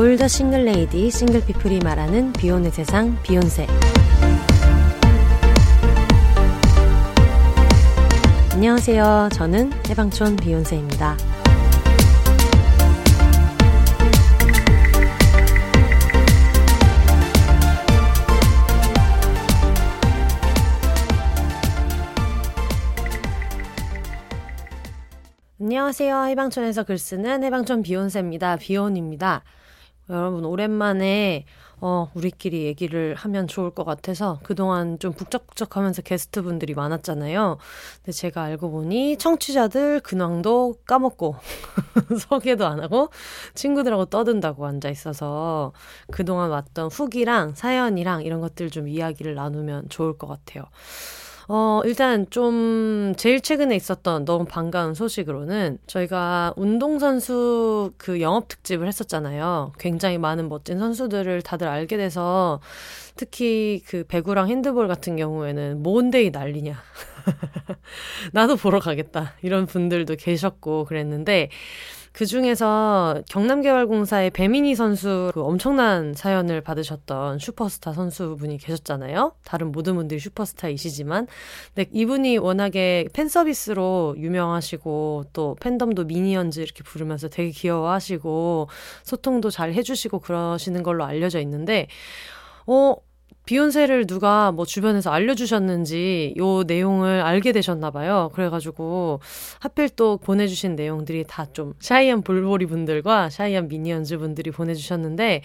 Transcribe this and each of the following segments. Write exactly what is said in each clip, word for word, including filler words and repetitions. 올더 싱글레이디 싱글피플이 말하는 비혼의 세상 비욘세. 안녕하세요. 저는 해방촌 비욘세입니다. 안녕하세요. 해방촌에서 글쓰는 해방촌 비욘세입니다. 비욘입니다. 여러분 오랜만에 어, 우리끼리 얘기를 하면 좋을 것 같아서 그동안 좀 북적북적하면서 게스트분들이 많았잖아요. 근데 제가 알고 보니 청취자들 근황도 까먹고 소개도 안 하고 친구들하고 떠든다고 앉아있어서 그동안 왔던 후기랑 사연이랑 이런 것들 좀 이야기를 나누면 좋을 것 같아요. 어, 일단 좀 제일 최근에 있었던 너무 반가운 소식으로는 저희가 운동선수 그 영업특집을 했었잖아요. 굉장히 많은 멋진 선수들을 다들 알게 돼서 특히 그 배구랑 핸드볼 같은 경우에는 뭔데이 난리냐. 나도 보러 가겠다. 이런 분들도 계셨고 그랬는데 그 중에서 경남개발공사의 배민희 선수 그 엄청난 사연을 받으셨던 슈퍼스타 선수분이 계셨잖아요. 다른 모든 분들이 슈퍼스타이시지만 근데 이분이 워낙에 팬서비스로 유명하시고 또 팬덤도 미니언즈 이렇게 부르면서 되게 귀여워하시고 소통도 잘 해주시고 그러시는 걸로 알려져 있는데 어? 비욘세를 누가 뭐 주변에서 알려주셨는지 요 내용을 알게 되셨나 봐요. 그래가지고 하필 또 보내주신 내용들이 다 좀 샤이한 볼보리 분들과 샤이한 미니언즈 분들이 보내주셨는데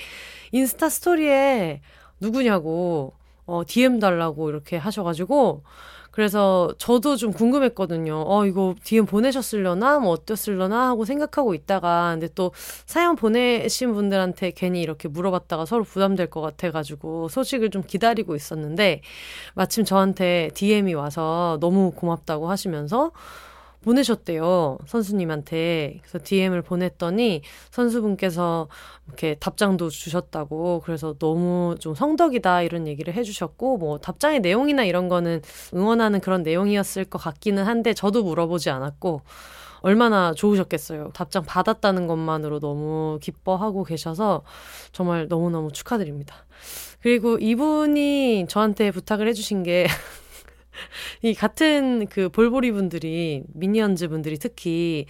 인스타 스토리에 누구냐고 어, 디엠 달라고 이렇게 하셔가지고 그래서 저도 좀 궁금했거든요. 어 이거 디엠 보내셨으려나 뭐 어땠으려나 하고 생각하고 있다가 근데 또 사연 보내신 분들한테 괜히 이렇게 물어봤다가 서로 부담될 것 같아가지고 소식을 좀 기다리고 있었는데 마침 저한테 디엠이 와서 너무 고맙다고 하시면서 보내셨대요. 선수님한테. 그래서 디엠을 보냈더니 선수분께서 이렇게 답장도 주셨다고 그래서 너무 좀 성덕이다 이런 얘기를 해주셨고 뭐 답장의 내용이나 이런 거는 응원하는 그런 내용이었을 것 같기는 한데 저도 물어보지 않았고 얼마나 좋으셨겠어요. 답장 받았다는 것만으로 너무 기뻐하고 계셔서 정말 너무너무 축하드립니다. 그리고 이분이 저한테 부탁을 해주신 게 이 같은 그 볼보리 분들이 미니언즈 분들이 특히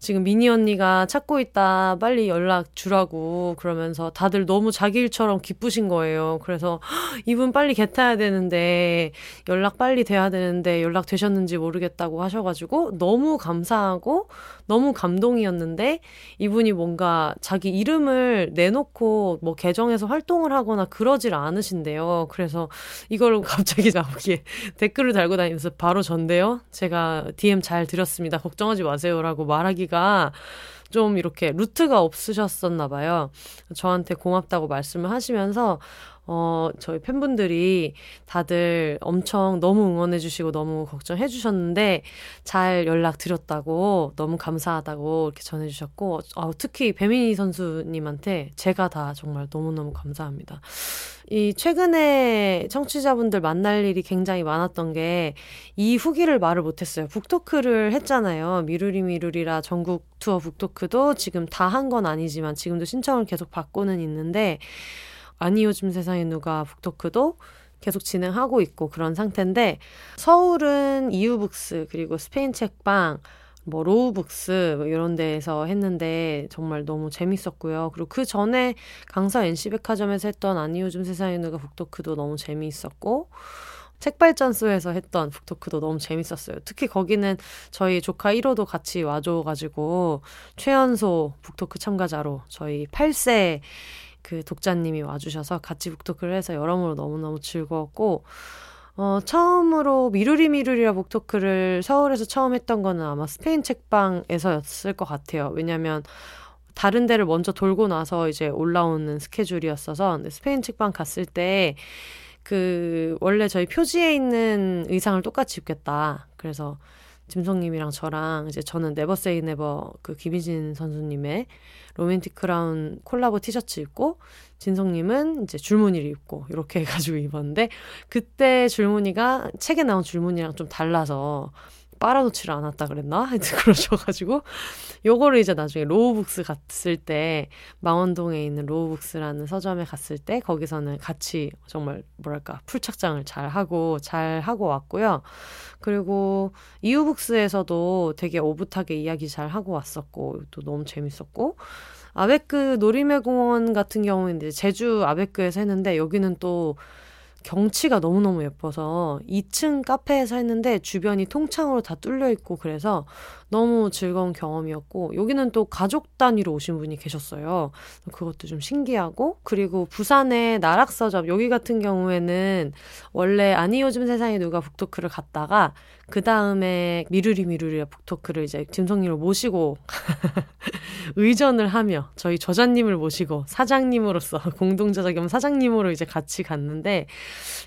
지금 미니 언니가 찾고 있다 빨리 연락 주라고 그러면서 다들 너무 자기 일처럼 기쁘신 거예요. 그래서 이분 빨리 개 타야 되는데 연락 빨리 돼야 되는데 연락 되셨는지 모르겠다고 하셔가지고 너무 감사하고 너무 감동이었는데 이분이 뭔가 자기 이름을 내놓고 뭐 계정에서 활동을 하거나 그러질 않으신데요. 그래서 이걸 갑자기 나오기에 댓글을 달고 다니면서 바로 전데요. 제가 디엠 잘 드렸습니다. 걱정하지 마세요라고 말하기 가 좀 이렇게 루트가 없으셨었나 봐요. 저한테 고맙다고 말씀을 하시면서 어, 저희 팬분들이 다들 엄청 너무 응원해 주시고 너무 걱정해 주셨는데 잘 연락드렸다고 너무 감사하다고 이렇게 전해 주셨고 어, 특히 배민희 선수님한테 제가 다 정말 너무너무 감사합니다. 이 최근에 청취자분들 만날 일이 굉장히 많았던 게 이 후기를 말을 못했어요. 북토크를 했잖아요. 미루리미루리라 전국 투어 북토크도 지금 다 한 건 아니지만 지금도 신청을 계속 받고는 있는데 아니 요즘 세상에 누가 북토크도 계속 진행하고 있고 그런 상태인데 서울은 이유북스 그리고 스페인 책방 뭐 로우북스 뭐 이런 데에서 했는데 정말 너무 재밌었고요. 그리고 그 전에 강서 엔씨백화점에서 했던 아니 요즘 세상에 누가 북토크도 너무 재미있었고 책발전소에서 했던 북토크도 너무 재밌었어요. 특히 거기는 저희 조카 일 호도 같이 와줘가지고 최연소 북토크 참가자로 저희 팔 세 그 독자님이 와주셔서 같이 북토크를 해서 여러모로 너무너무 즐거웠고 어, 처음으로 미루리미루리라 북토크를 서울에서 처음 했던 거는 아마 스페인 책방에서였을 것 같아요. 왜냐면 다른 데를 먼저 돌고 나서 이제 올라오는 스케줄이었어서 근데 스페인 책방 갔을 때 그 원래 저희 표지에 있는 의상을 똑같이 입겠다. 그래서 짐송님이랑 저랑 이제 저는 네버 세이 네버 그 김희진 선수님의 로맨틱 크라운 콜라보 티셔츠 입고 진성님은 이제 줄무늬를 입고 이렇게 해가지고 입었는데 그때 줄무늬가 책에 나온 줄무늬랑 좀 달라서 빨아놓지를 않았다 그랬나? 하여튼 그러셔가지고 요거를 이제 나중에 로우북스 갔을 때, 망원동에 있는 로우북스라는 서점에 갔을 때 거기서는 같이 정말 뭐랄까 풀착장을 잘 하고 잘 하고 왔고요. 그리고 이유북스에서도 되게 오붓하게 이야기 잘 하고 왔었고 또 너무 재밌었고, 아베크 노리매 공원 같은 경우는 이제 제주 아베크에서 했는데 여기는 또 경치가 너무너무 예뻐서 이 층 카페에서 했는데 주변이 통창으로 다 뚫려있고 그래서 너무 즐거운 경험이었고, 여기는 또 가족 단위로 오신 분이 계셨어요. 그것도 좀 신기하고, 그리고 부산의 나락서점, 여기 같은 경우에는 원래 아니 요즘 세상에 누가 북토크를 갔다가 그 다음에 미루리미루리라 북토크를 이제 김성님을 모시고 의전을 하며 저희 저자님을 모시고 사장님으로서 공동저자 겸 사장님으로 이제 같이 갔는데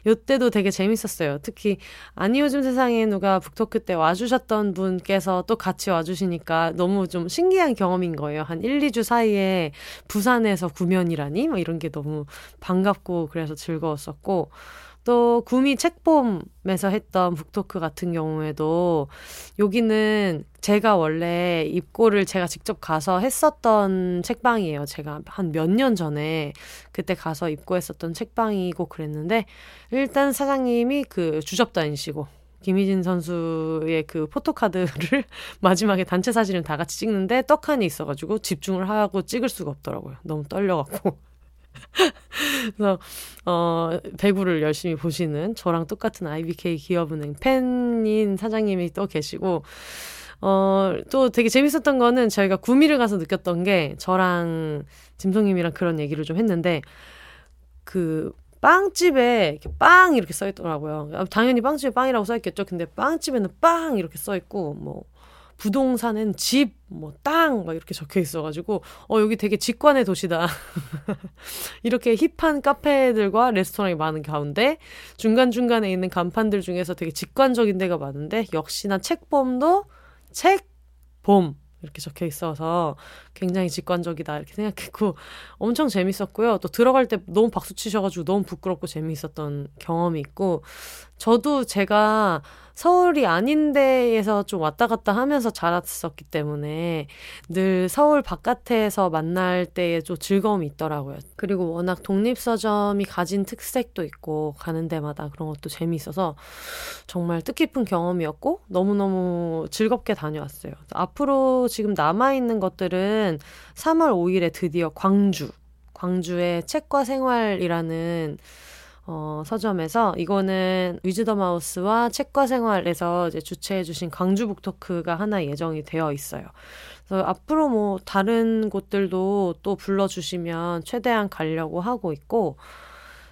이때도 되게 재밌었어요. 특히 아니 요즘 세상에 누가 북토크 때 와주셨던 분께서 또 같이 와주시니까 너무 좀 신기한 경험인 거예요. 한 일, 이 주 사이에 부산에서 구면이라니 뭐 이런 게 너무 반갑고 그래서 즐거웠었고, 또 구미 책봄에서 했던 북토크 같은 경우에도 여기는 제가 원래 입고를 제가 직접 가서 했었던 책방이에요. 제가 한 몇 년 전에 그때 가서 입고했었던 책방이고 그랬는데, 일단 사장님이 그 주접다니시고 김희진 선수의 그 포토카드를 마지막에 단체 사진을 다 같이 찍는데 떡하니 있어가지고 집중을 하고 찍을 수가 없더라고요. 너무 떨려갖고. 그래서 어, 배구를 열심히 보시는 저랑 똑같은 아이비케이 기업은행 팬인 사장님이 또 계시고, 어, 또 되게 재밌었던 거는 저희가 구미를 가서 느꼈던 게, 저랑 짐송님이랑 그런 얘기를 좀 했는데 그 빵집에 이렇게 빵 이렇게 써있더라고요. 당연히 빵집에 빵이라고 써있겠죠. 근데 빵집에는 빵 이렇게 써있고 뭐 부동산엔 집, 뭐 땅 막 이렇게 적혀 있어가지고 어 여기 되게 직관의 도시다. 이렇게 힙한 카페들과 레스토랑이 많은 가운데 중간중간에 있는 간판들 중에서 되게 직관적인 데가 많은데 역시나 책봄도 책봄 이렇게 적혀 있어서 굉장히 직관적이다 이렇게 생각했고 엄청 재밌었고요. 또 들어갈 때 너무 박수 치셔가지고 너무 부끄럽고 재미있었던 경험이 있고, 저도 제가 서울이 아닌 데에서 좀 왔다 갔다 하면서 자랐었기 때문에 늘 서울 바깥에서 만날 때에 좀 즐거움이 있더라고요. 그리고 워낙 독립서점이 가진 특색도 있고 가는 데마다 그런 것도 재미있어서 정말 뜻깊은 경험이었고 너무너무 즐겁게 다녀왔어요. 앞으로 지금 남아있는 것들은 삼월 오일에 드디어 광주, 광주의 책과 생활이라는 어, 서점에서, 이거는 위즈덤하우스와 책과 생활에서 이제 주최해주신 광주 북토크가 하나 예정이 되어 있어요. 그래서 앞으로 뭐 다른 곳들도 또 불러주시면 최대한 가려고 하고 있고,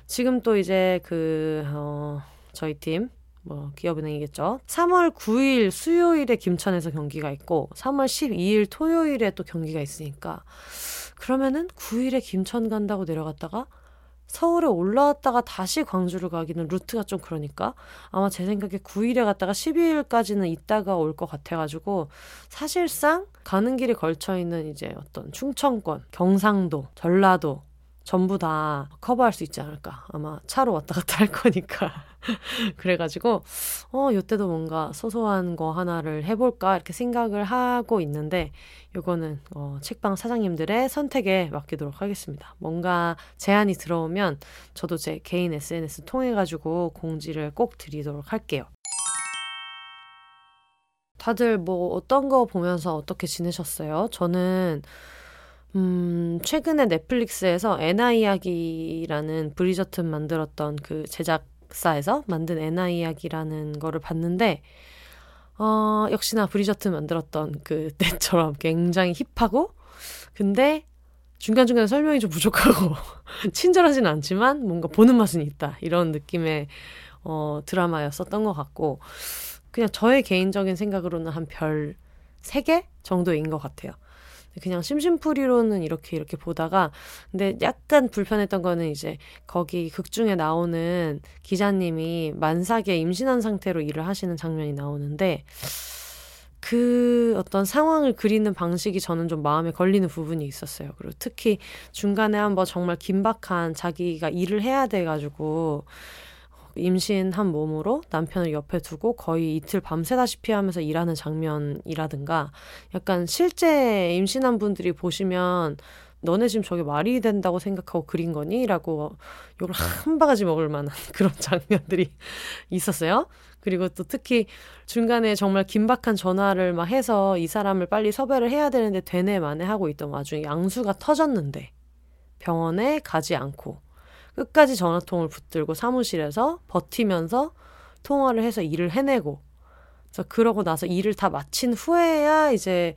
지금 또 이제 그 어, 저희 팀 뭐 기업은행이겠죠. 삼월 구일 수요일에 김천에서 경기가 있고 삼월 십이일 토요일에 또 경기가 있으니까, 그러면은 구일에 김천 간다고 내려갔다가 서울에 올라왔다가 다시 광주를 가기는 루트가 좀 그러니까 아마 제 생각에 구일에 갔다가 십이일까지는 있다가 올 것 같아가지고, 사실상 가는 길이 걸쳐있는 이제 어떤 충청권, 경상도, 전라도 전부 다 커버할 수 있지 않을까. 아마 차로 왔다 갔다 할 거니까. 그래가지고 어 이때도 뭔가 소소한 거 하나를 해볼까 이렇게 생각을 하고 있는데, 요거는 어, 책방 사장님들의 선택에 맡기도록 하겠습니다. 뭔가 제안이 들어오면 저도 제 개인 에스엔에스 통해가지고 공지를 꼭 드리도록 할게요. 다들 뭐 어떤 거 보면서 어떻게 지내셨어요? 저는 음, 최근에 넷플릭스에서 애나 이야기라는 브리저튼 만들었던 그 제작 사에서 만든 애나 이야기라는 거를 봤는데, 어, 역시나 브리저튼 만들었던 그때처럼 굉장히 힙하고, 근데 중간중간에 설명이 좀 부족하고 친절하진 않지만 뭔가 보는 맛은 있다 이런 느낌의 어, 드라마였었던 것 같고, 그냥 저의 개인적인 생각으로는 한 별 세 개 정도인 것 같아요. 그냥 심심풀이로는 이렇게 이렇게 보다가, 근데 약간 불편했던 거는 이제 거기 극중에 나오는 기자님이 만삭에 임신한 상태로 일을 하시는 장면이 나오는데 그 어떤 상황을 그리는 방식이 저는 좀 마음에 걸리는 부분이 있었어요. 그리고 특히 중간에 한번 정말 긴박한 자기가 일을 해야 돼가지고 임신한 몸으로 남편을 옆에 두고 거의 이틀 밤새다시피 하면서 일하는 장면이라든가, 약간 실제 임신한 분들이 보시면 너네 지금 저게 말이 된다고 생각하고 그린 거니? 라고 욕을 한 바가지 먹을 만한 그런 장면들이 있었어요. 그리고 또 특히 중간에 정말 긴박한 전화를 막 해서 이 사람을 빨리 섭외를 해야 되는데 되네 마네 하고 있던 와중에 양수가 터졌는데 병원에 가지 않고 끝까지 전화통을 붙들고 사무실에서 버티면서 통화를 해서 일을 해내고, 그래서 그러고 나서 일을 다 마친 후에야 이제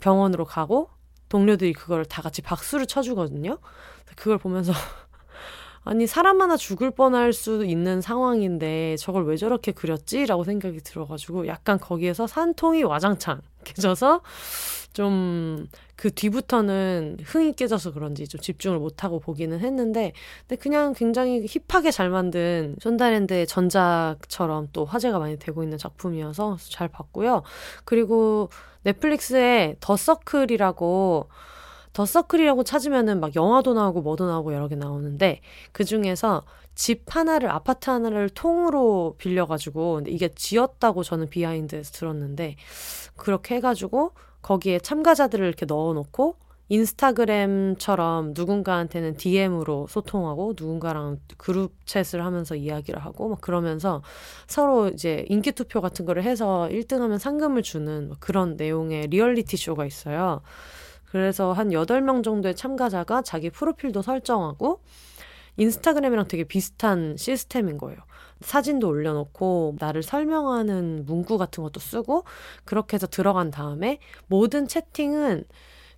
병원으로 가고 동료들이 그걸 다 같이 박수를 쳐주거든요. 그걸 보면서 아니 사람 하나 죽을 뻔할 수 있는 상황인데 저걸 왜 저렇게 그렸지라고 생각이 들어가지고 약간 거기에서 산통이 와장창 깨져서 좀 그 뒤부터는 흥이 깨져서 그런지 좀 집중을 못하고 보기는 했는데, 근데 그냥 굉장히 힙하게 잘 만든 쏜다랜드의 전작처럼 또 화제가 많이 되고 있는 작품이어서 잘 봤고요. 그리고 넷플릭스에 더 서클이라고 더 서클이라고 찾으면은 막 영화도 나오고 뭐도 나오고 여러 개 나오는데, 그 중에서 집 하나를, 아파트 하나를 통으로 빌려가지고, 근데 이게 지었다고 저는 비하인드에서 들었는데, 그렇게 해가지고 거기에 참가자들을 이렇게 넣어놓고 인스타그램처럼 누군가한테는 디엠으로 소통하고 누군가랑 그룹챗을 하면서 이야기를 하고 막 그러면서 서로 이제 인기투표 같은 거를 해서 일 등 하면 상금을 주는 그런 내용의 리얼리티 쇼가 있어요. 그래서 한 여덟 명 정도의 참가자가 자기 프로필도 설정하고 인스타그램이랑 되게 비슷한 시스템인 거예요. 사진도 올려놓고 나를 설명하는 문구 같은 것도 쓰고, 그렇게 해서 들어간 다음에 모든 채팅은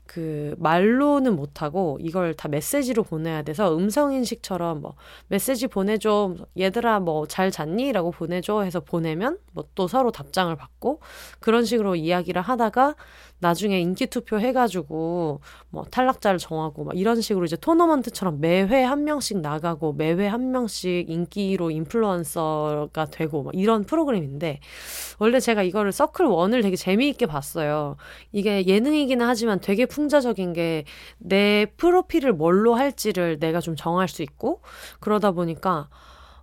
그 말로는 못하고 이걸 다 메시지로 보내야 돼서 음성인식처럼 뭐 메시지 보내줘, 얘들아 뭐 잘 잤니? 라고 보내줘 해서 보내면 뭐 또 서로 답장을 받고, 그런 식으로 이야기를 하다가 나중에 인기투표 해가지고 뭐 탈락자를 정하고 막 이런 식으로 이제 토너먼트처럼 매회 한 명씩 나가고 매회 한 명씩 인기로 인플루언서가 되고 막 이런 프로그램인데, 원래 제가 이거를 서클 일을 되게 재미있게 봤어요. 이게 예능이기는 하지만 되게 풍자적인 게 내 프로필을 뭘로 할지를 내가 좀 정할 수 있고, 그러다 보니까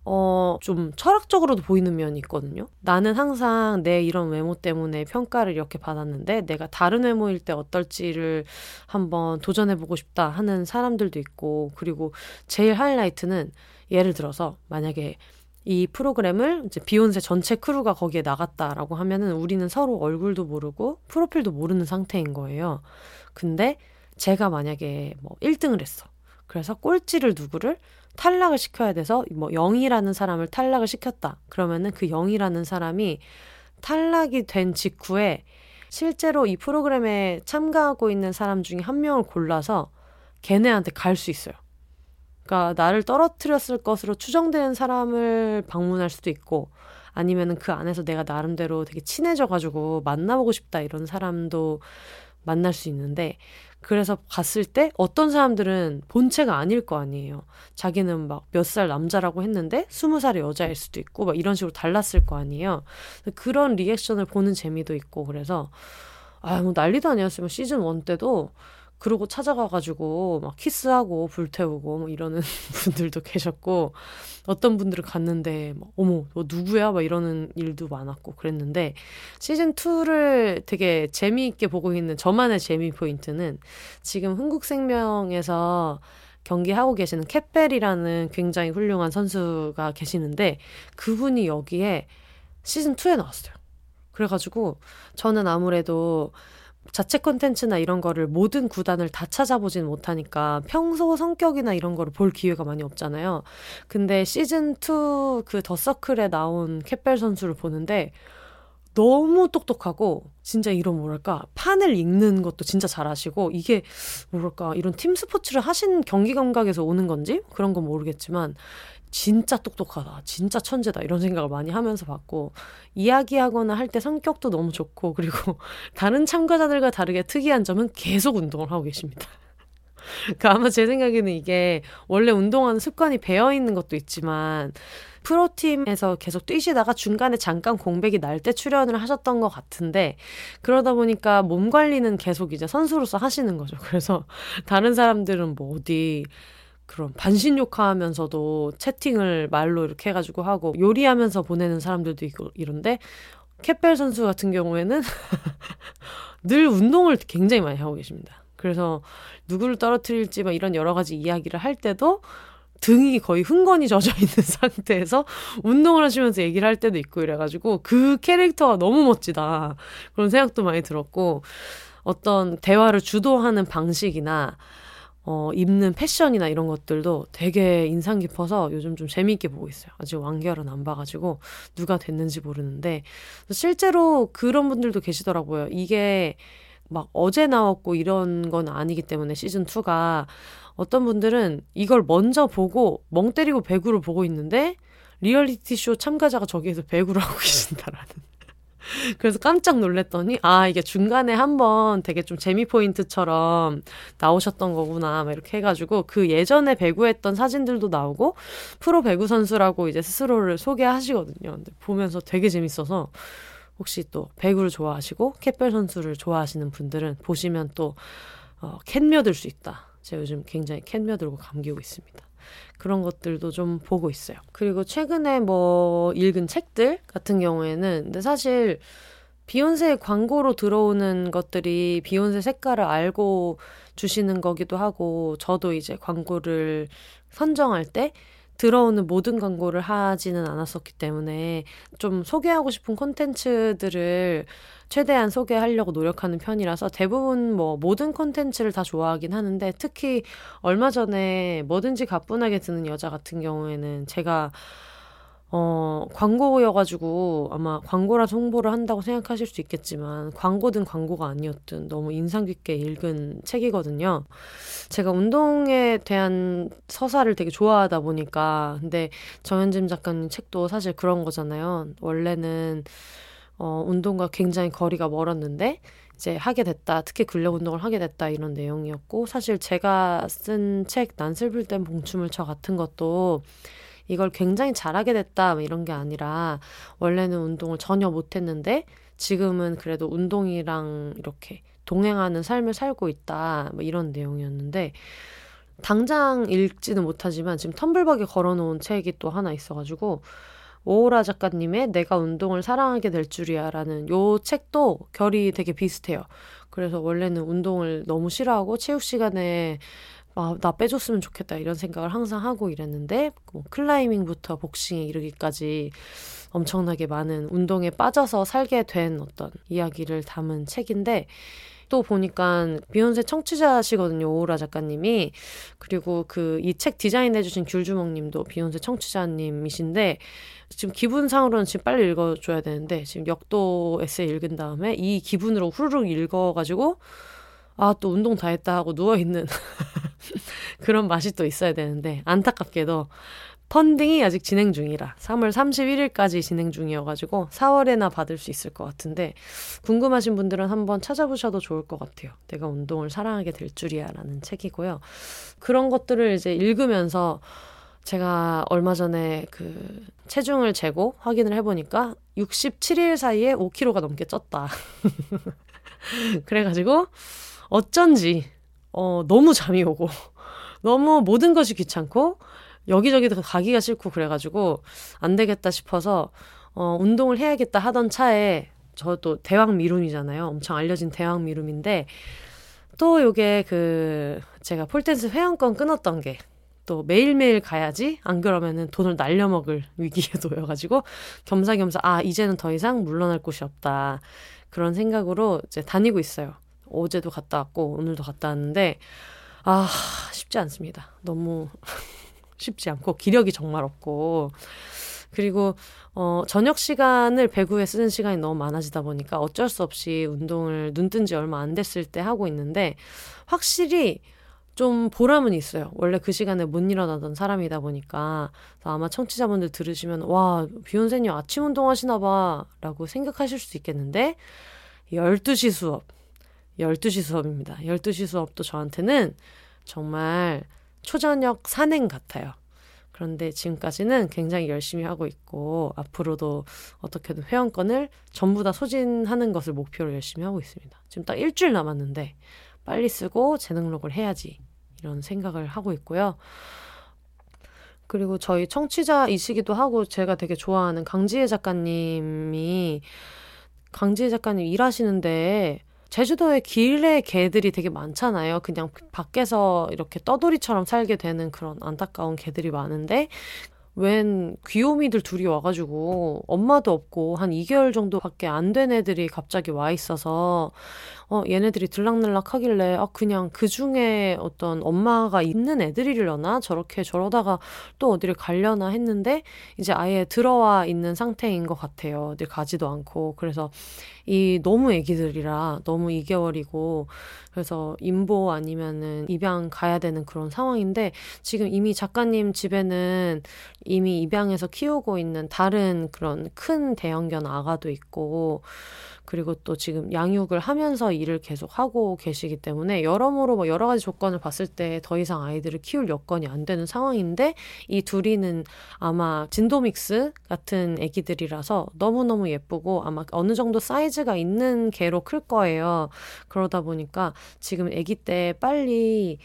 어, 좀 철학적으로도 보이는 면이 있거든요. 나는 항상 내 이런 외모 때문에 평가를 이렇게 받았는데 내가 다른 외모일 때 어떨지를 한번 도전해보고 싶다 하는 사람들도 있고, 그리고 제일 하이라이트는 예를 들어서 만약에 이 프로그램을 이제 비욘세 전체 크루가 거기에 나갔다라고 하면은 우리는 서로 얼굴도 모르고 프로필도 모르는 상태인 거예요. 근데 제가 만약에 뭐 일 등을 했어. 그래서 꼴찌를 누구를 탈락을 시켜야 돼서 뭐 영이라는 사람을 탈락을 시켰다. 그러면은 그 영이라는 사람이 탈락이 된 직후에 실제로 이 프로그램에 참가하고 있는 사람 중에 한 명을 골라서 걔네한테 갈 수 있어요. 그러니까 나를 떨어뜨렸을 것으로 추정되는 사람을 방문할 수도 있고, 아니면은 그 안에서 내가 나름대로 되게 친해져가지고 만나보고 싶다 이런 사람도 만날 수 있는데, 그래서 갔을 때 어떤 사람들은 본체가 아닐 거 아니에요. 자기는 막 몇 살 남자라고 했는데 스무 살의 여자일 수도 있고 막 이런 식으로 달랐을 거 아니에요. 그런 리액션을 보는 재미도 있고, 그래서 아, 뭐 난리도 아니었으면 시즌 일 때도 그러고 찾아가가지고 막 키스하고 불태우고 뭐 이러는 분들도 계셨고, 어떤 분들은 갔는데 막 어머 너 누구야? 막 이러는 일도 많았고 그랬는데, 시즌 이를 되게 재미있게 보고 있는 저만의 재미 포인트는 지금 흥국생명에서 경기하고 계시는 캣벨이라는 굉장히 훌륭한 선수가 계시는데 그분이 여기에 시즌 이에 나왔어요. 그래가지고 저는 아무래도 자체 콘텐츠나 이런 거를 모든 구단을 다 찾아보진 못하니까 평소 성격이나 이런 거를 볼 기회가 많이 없잖아요. 근데 시즌 이 그 더 서클에 나온 캣벨 선수를 보는데 너무 똑똑하고 진짜 이런 뭐랄까 판을 읽는 것도 진짜 잘하시고, 이게 뭐랄까 이런 팀 스포츠를 하신 경기 감각에서 오는 건지 그런 건 모르겠지만 진짜 똑똑하다, 진짜 천재다 이런 생각을 많이 하면서 봤고, 이야기하거나 할 때 성격도 너무 좋고, 그리고 다른 참가자들과 다르게 특이한 점은 계속 운동을 하고 계십니다. 그러니까 아마 제 생각에는 이게 원래 운동하는 습관이 배어있는 것도 있지만 프로팀에서 계속 뛰시다가 중간에 잠깐 공백이 날 때 출연을 하셨던 것 같은데, 그러다 보니까 몸 관리는 계속 이제 선수로서 하시는 거죠. 그래서 다른 사람들은 뭐 어디 그런 반신욕하면서도 채팅을 말로 이렇게 해가지고 하고 요리하면서 보내는 사람들도 있고 이런데 캣벨 선수 같은 경우에는 늘 운동을 굉장히 많이 하고 계십니다. 그래서 누구를 떨어뜨릴지 막 이런 여러 가지 이야기를 할 때도 등이 거의 흥건히 젖어 있는 상태에서 운동을 하시면서 얘기를 할 때도 있고 이래가지고 그 캐릭터가 너무 멋지다 그런 생각도 많이 들었고, 어떤 대화를 주도하는 방식이나 어, 입는 패션이나 이런 것들도 되게 인상 깊어서 요즘 좀 재미있게 보고 있어요. 아직 완결은 안 봐가지고 누가 됐는지 모르는데 실제로 그런 분들도 계시더라고요. 이게 막 어제 나왔고 이런 건 아니기 때문에 시즌이가 어떤 분들은 이걸 먼저 보고 멍 때리고 배구를 보고 있는데 리얼리티 쇼 참가자가 저기에서 배구를 하고 계신다라는 그래서 깜짝 놀랐더니 아 이게 중간에 한번 되게 좀 재미 포인트처럼 나오셨던 거구나 막 이렇게 해가지고 그 예전에 배구했던 사진들도 나오고 프로 배구 선수라고 이제 스스로를 소개하시거든요. 근데 보면서 되게 재밌어서 혹시 또 배구를 좋아하시고 캣벨 선수를 좋아하시는 분들은 보시면 또 어, 캣며들 수 있다. 제가 요즘 굉장히 캣며들고 감기고 있습니다. 그런 것들도 좀 보고 있어요. 그리고 최근에 뭐 읽은 책들 같은 경우에는 근데 사실 비욘세의 광고로 들어오는 것들이 비욘세 색깔을 알고 주시는 거기도 하고 저도 이제 광고를 선정할 때 들어오는 모든 광고를 하지는 않았었기 때문에 좀 소개하고 싶은 콘텐츠들을 최대한 소개하려고 노력하는 편이라서 대부분 뭐 모든 콘텐츠를 다 좋아하긴 하는데 특히 얼마 전에 뭐든지 가뿐하게 드는 여자 같은 경우에는 제가 어, 광고여가지고 아마 광고라서 홍보를 한다고 생각하실 수 있겠지만 광고든 광고가 아니었든 너무 인상 깊게 읽은 책이거든요. 제가 운동에 대한 서사를 되게 좋아하다 보니까 근데 정현진 작가님 책도 사실 그런 거잖아요. 원래는 어, 운동과 굉장히 거리가 멀었는데 이제 하게 됐다. 특히 근력 운동을 하게 됐다. 이런 내용이었고 사실 제가 쓴 책 난 슬플 땐 봉춤을 쳐 같은 것도 이걸 굉장히 잘하게 됐다 이런 게 아니라 원래는 운동을 전혀 못했는데 지금은 그래도 운동이랑 이렇게 동행하는 삶을 살고 있다 뭐 이런 내용이었는데 당장 읽지는 못하지만 지금 텀블벅에 걸어놓은 책이 또 하나 있어가지고 오우라 작가님의 내가 운동을 사랑하게 될 줄이야 라는 요 책도 결이 되게 비슷해요. 그래서 원래는 운동을 너무 싫어하고 체육 시간에 아, 나 빼줬으면 좋겠다 이런 생각을 항상 하고 이랬는데 뭐 클라이밍부터 복싱에 이르기까지 엄청나게 많은 운동에 빠져서 살게 된 어떤 이야기를 담은 책인데 또 보니까 비욘세 청취자시거든요. 오우라 작가님이. 그리고 그 이 책 디자인해주신 귤주먹님도 비욘세 청취자님이신데 지금 기분상으로는 지금 빨리 읽어줘야 되는데 지금 역도 에세이 읽은 다음에 이 기분으로 후루룩 읽어가지고 아, 또 운동 다 했다 하고 누워있는 그런 맛이 또 있어야 되는데 안타깝게도 펀딩이 아직 진행 중이라 삼월 삼십일일까지 진행 중이어가지고 사월에나 받을 수 있을 것 같은데 궁금하신 분들은 한번 찾아보셔도 좋을 것 같아요. 내가 운동을 사랑하게 될 줄이야 라는 책이고요. 그런 것들을 이제 읽으면서 제가 얼마 전에 그 체중을 재고 확인을 해보니까 육십칠일 사이에 오 킬로그램가 넘게 쪘다. 그래가지고 어쩐지 어, 너무 잠이 오고 너무 모든 것이 귀찮고 여기저기 가기가 싫고 그래가지고 안 되겠다 싶어서 어, 운동을 해야겠다 하던 차에 저도 대왕 미룸이잖아요. 엄청 알려진 대왕 미룸인데 또 요게 그 제가 폴댄스 회원권 끊었던 게 또 매일매일 가야지 안 그러면은 돈을 날려먹을 위기에 놓여가지고 겸사겸사 아 이제는 더 이상 물러날 곳이 없다 그런 생각으로 이제 다니고 있어요. 어제도 갔다 왔고 오늘도 갔다 왔는데 아 쉽지 않습니다. 너무 쉽지 않고 기력이 정말 없고 그리고 어, 저녁 시간을 배구에 쓰는 시간이 너무 많아지다 보니까 어쩔 수 없이 운동을 눈 뜬 지 얼마 안 됐을 때 하고 있는데 확실히 좀 보람은 있어요. 원래 그 시간에 못 일어나던 사람이다 보니까 아마 청취자분들 들으시면 와 비욘세님 아침 운동하시나 봐 라고 생각하실 수 있겠는데 열두 시 수업 열두 시 수업입니다. 열두 시 수업도 저한테는 정말 초저녁 산행 같아요. 그런데 지금까지는 굉장히 열심히 하고 있고 앞으로도 어떻게든 회원권을 전부 다 소진하는 것을 목표로 열심히 하고 있습니다. 지금 딱 일주일 남았는데 빨리 쓰고 재등록을 해야지 이런 생각을 하고 있고요. 그리고 저희 청취자이시기도 하고 제가 되게 좋아하는 강지혜 작가님이 강지혜 작가님 일하시는데 제주도에 길에 개들이 되게 많잖아요. 그냥 밖에서 이렇게 떠돌이처럼 살게 되는 그런 안타까운 개들이 많은데 웬 귀요미들 둘이 와가지고 엄마도 없고 한 이 개월 정도밖에 안 된 애들이 갑자기 와 있어서 어 얘네들이 들락날락 하길래 아 그냥 그중에 어떤 엄마가 있는 애들이려나 저렇게 저러다가 또 어디를 가려나 했는데 이제 아예 들어와 있는 상태인 것 같아요. 어디 가지도 않고. 그래서 이 너무 애기들이라 너무 이 개월이고 그래서 임보 아니면은 입양 가야 되는 그런 상황인데 지금 이미 작가님 집에는 이미 입양해서 키우고 있는 다른 그런 큰 대형견 아가도 있고 그리고 또 지금 양육을 하면서 일을 계속 하고 계시기 때문에 여러모로 뭐 여러 가지 조건을 봤을 때 더 이상 아이들을 키울 여건이 안 되는 상황인데 이 둘이는 아마 진도믹스 같은 애기들이라서 너무너무 예쁘고 아마 어느 정도 사이즈가 있는 개로 클 거예요. 그러다 보니까 지금 애기 때 빨리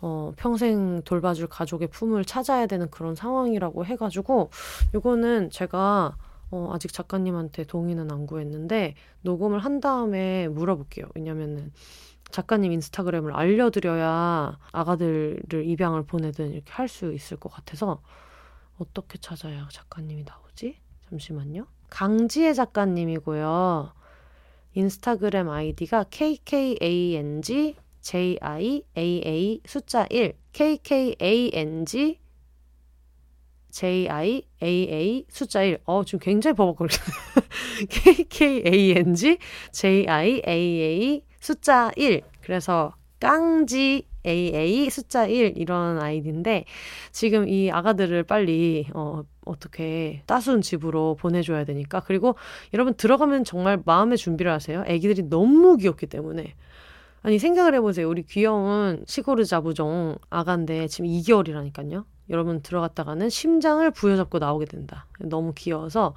어, 평생 돌봐줄 가족의 품을 찾아야 되는 그런 상황이라고 해가지고 이거는 제가 어, 아직 작가님한테 동의는 안 구했는데 녹음을 한 다음에 물어볼게요. 왜냐면은 작가님 인스타그램을 알려드려야 아가들을 입양을 보내든 이렇게 할 수 있을 것 같아서 어떻게 찾아야 작가님이 나오지? 잠시만요. 강지혜 작가님이고요. 인스타그램 아이디가 kkangjiaa 숫자 일 kkangjiaa jiaa 숫자 일. 어, 지금 굉장히 버벅거리네. kkangjiaa 숫자 일. 그래서 깡지aa 숫자 일 이런 아이디인데 지금 이 아가들을 빨리 어, 어떻게 따순 집으로 보내줘야 되니까. 그리고 여러분 들어가면 정말 마음의 준비를 하세요. 아기들이 너무 귀엽기 때문에. 아니 생각을 해보세요. 우리 귀여운 시코르 자부종 아가인데 지금 이 개월이라니까요. 여러분 들어갔다가는 심장을 부여잡고 나오게 된다. 너무 귀여워서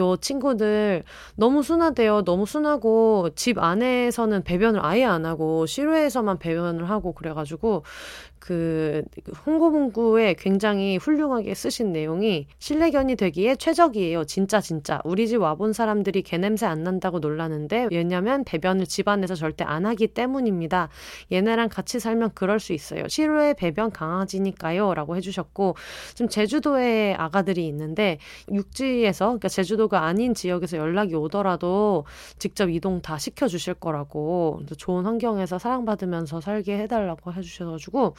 요 친구들 너무 순하대요. 너무 순하고 집 안에서는 배변을 아예 안 하고 실외에서만 배변을 하고 그래가지고 그 홍보문구에 굉장히 훌륭하게 쓰신 내용이 실내견이 되기에 최적이에요. 진짜 진짜 우리 집 와본 사람들이 개냄새 안 난다고 놀라는데 왜냐면 배변을 집 안에서 절대 안 하기 때문입니다. 얘네랑 같이 살면 그럴 수 있어요. 실외 배변 강아지니까요 라고 해주셨고 지금 제주도에 아가들이 있는데 육지에서 그러니까 제주도가 아닌 지역에서 연락이 오더라도 직접 이동 다 시켜주실 거라고 좋은 환경에서 사랑받으면서 살게 해달라고 해주셔가지고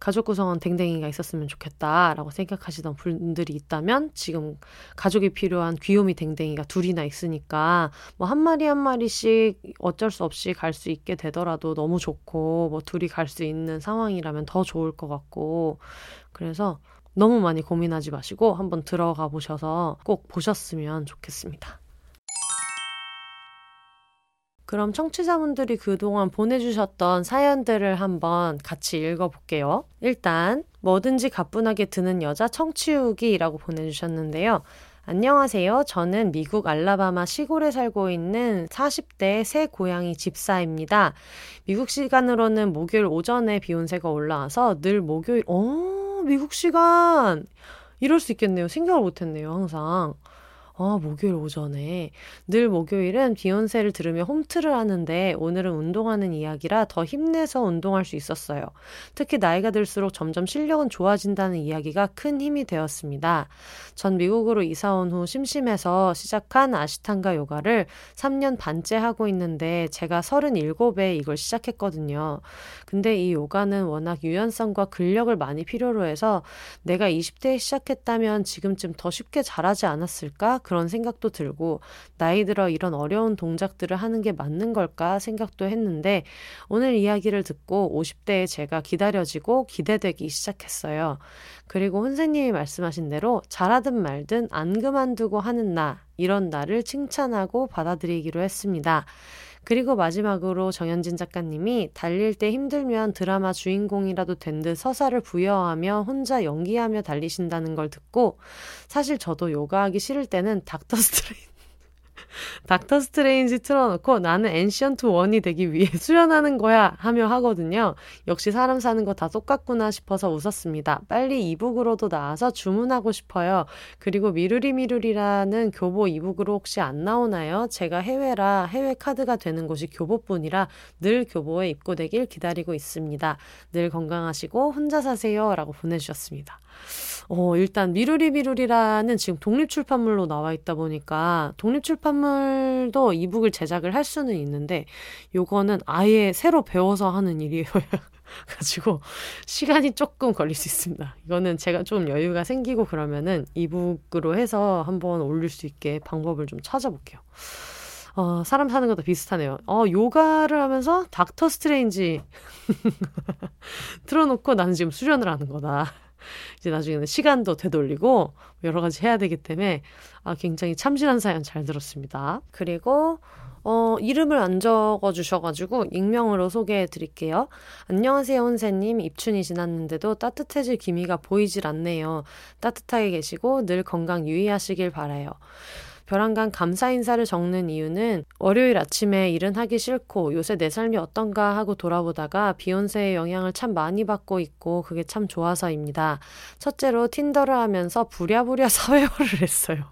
가족 구성원 댕댕이가 있었으면 좋겠다라고 생각하시던 분들이 있다면 지금 가족이 필요한 귀요미 댕댕이가 둘이나 있으니까 뭐 한 마리 한 마리씩 어쩔 수 없이 갈 수 있게 되더라도 너무 좋고 뭐 둘이 갈 수 있는 상황이라면 더 좋을 것 같고 그래서 너무 많이 고민하지 마시고 한번 들어가 보셔서 꼭 보셨으면 좋겠습니다. 그럼 청취자분들이 그동안 보내주셨던 사연들을 한번 같이 읽어볼게요. 일단 뭐든지 가뿐하게 드는 여자 청취우기라고 보내주셨는데요. 안녕하세요. 저는 미국 알라바마 시골에 살고 있는 사십 대 새 고양이 집사입니다. 미국 시간으로는 목요일 오전에 비온세가 올라와서 늘 목요일... 어, 미국 시간! 이럴 수 있겠네요. 생각을 못했네요. 항상. 아, 목요일 오전에. 늘 목요일은 비욘세를 들으며 홈트를 하는데 오늘은 운동하는 이야기라 더 힘내서 운동할 수 있었어요. 특히 나이가 들수록 점점 실력은 좋아진다는 이야기가 큰 힘이 되었습니다. 전 미국으로 이사 온 후 심심해서 시작한 아시탄가 요가를 삼 년 반째 하고 있는데 제가 서른일곱 에 이걸 시작했거든요. 근데 이 요가는 워낙 유연성과 근력을 많이 필요로 해서 내가 이십 대에 시작했다면 지금쯤 더 쉽게 잘하지 않았을까? 그런 생각도 들고 나이 들어 이런 어려운 동작들을 하는 게 맞는 걸까 생각도 했는데 오늘 이야기를 듣고 오십 대에 제가 기다려지고 기대되기 시작했어요. 그리고 혼세님이 말씀하신 대로 잘하든 말든 안 그만두고 하는 나 이런 나를 칭찬하고 받아들이기로 했습니다. 그리고 마지막으로 정현진 작가님이 달릴 때 힘들면 드라마 주인공이라도 된 듯 서사를 부여하며 혼자 연기하며 달리신다는 걸 듣고 사실 저도 요가하기 싫을 때는 닥터 스트레인지 닥터 스트레인지 틀어놓고 나는 엔시언트 원이 되기 위해 수련하는 거야 하며 하거든요. 역시 사람 사는 거 다 똑같구나 싶어서 웃었습니다. 빨리 이북으로도 나와서 주문하고 싶어요. 그리고 미루리미루리라는 교보 이북으로 혹시 안 나오나요? 제가 해외라 해외 카드가 되는 곳이 교보뿐이라 늘 교보에 입고되길 기다리고 있습니다. 늘 건강하시고 혼자 사세요 라고 보내주셨습니다. 어, 일단 미루리미루리라는 지금 독립출판물로 나와 있다 보니까 독립출판물도 이북을 제작을 할 수는 있는데 요거는 아예 새로 배워서 하는 일이에요. 가지고 시간이 조금 걸릴 수 있습니다. 이거는 제가 좀 여유가 생기고 그러면은 이북으로 해서 한번 올릴 수 있게 방법을 좀 찾아볼게요. 어, 사람 사는 것도 비슷하네요. 어, 요가를 하면서 닥터 스트레인지 틀어놓고 나는 지금 수련을 하는 거다. 이제 나중에는 시간도 되돌리고 여러 가지 해야 되기 때문에 아, 굉장히 참신한 사연 잘 들었습니다. 그리고 어, 이름을 안 적어주셔가지고 익명으로 소개해드릴게요. 안녕하세요 혼세님. 입춘이 지났는데도 따뜻해질 기미가 보이질 않네요. 따뜻하게 계시고 늘 건강 유의하시길 바라요. 벼랑간 감사 인사를 적는 이유는 월요일 아침에 일은 하기 싫고 요새 내 삶이 어떤가 하고 돌아보다가 비욘세의 영향을 참 많이 받고 있고 그게 참 좋아서입니다. 첫째로 틴더를 하면서 부랴부랴 사회화를 했어요.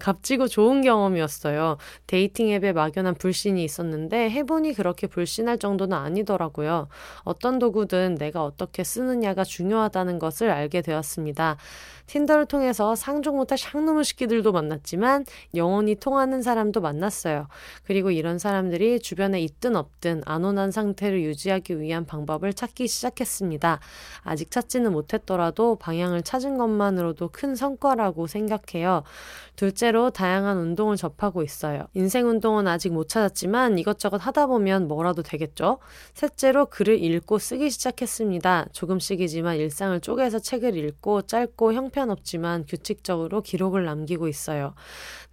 값지고 좋은 경험이었어요. 데이팅 앱에 막연한 불신이 있었는데 해보니 그렇게 불신할 정도는 아니더라고요. 어떤 도구든 내가 어떻게 쓰느냐가 중요하다는 것을 알게 되었습니다. 틴더를 통해서 상종 못할 샹놈의 식기들도 만났지만 영혼이 통하는 사람도 만났어요. 그리고 이런 사람들이 주변에 있든 없든 안온한 상태를 유지하기 위한 방법을 찾기 시작했습니다. 아직 찾지는 못했더라도 방향을 찾은 것만으로도 큰 성과라고 생각해요. 둘째로 다양한 운동을 접하고 있어요. 인생 운동은 아직 못 찾았지만 이것저것 하다 보면 뭐라도 되겠죠? 셋째로 글을 읽고 쓰기 시작했습니다. 조금씩이지만 일상을 쪼개서 책을 읽고 짧고 형편없지만 규칙적으로 기록을 남기고 있어요.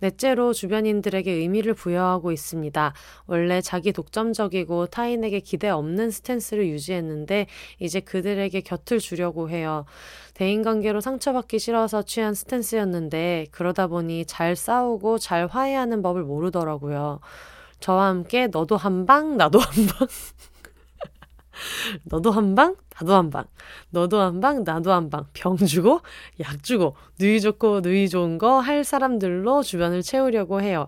넷째로 주변인들에게 의미를 부여하고 있습니다. 원래 자기 독점적이고 타인에게 기대 없는 스탠스를 유지했는데 이제 그들에게 곁을 주려고 해요. 대인관계로 상처받기 싫어서 취한 스탠스였는데 그러다 보니 잘 싸우고 잘 화해하는 법을 모르더라고요. 저와 함께 너도 한 방, 나도 한 방. 너도 한 방, 나도 한 방. 너도 한 방, 나도 한 방. 병 주고, 약 주고, 누이 좋고 누이 좋은 거 할 사람들로 주변을 채우려고 해요.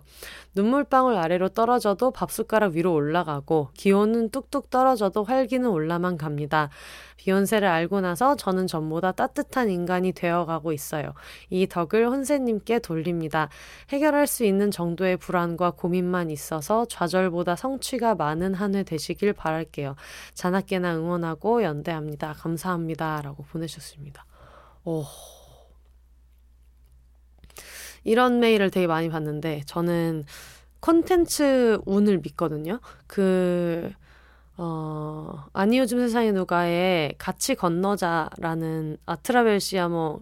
눈물방울 아래로 떨어져도 밥숟가락 위로 올라가고 기온은 뚝뚝 떨어져도 활기는 올라만 갑니다. 비욘세를 알고 나서 저는 전보다 따뜻한 인간이 되어가고 있어요. 이 덕을 혼세님께 돌립니다. 해결할 수 있는 정도의 불안과 고민만 있어서 좌절보다 성취가 많은 한 해 되시길 바랄게요. 자나깨나 응원하고 연대합니다. 감사합니다. 라고 보내셨습니다. 오... 이런 메일을 되게 많이 봤는데 저는 콘텐츠 운을 믿거든요. 그 어, 아니 요즘 세상에 누가의 같이 건너자라는 아트라벨시아 뭐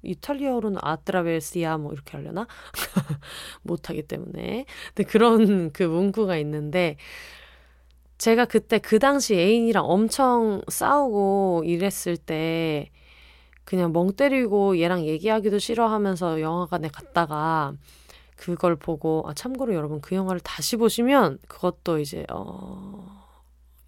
이탈리아어로는 아트라벨시아 뭐 이렇게 하려나? 못하기 때문에. 근데 그런 그 문구가 있는데 제가 그때 그 당시 애인이랑 엄청 싸우고 이랬을 때 그냥 멍 때리고 얘랑 얘기하기도 싫어하면서 영화관에 갔다가 그걸 보고 아 참고로 여러분 그 영화를 다시 보시면 그것도 이제 어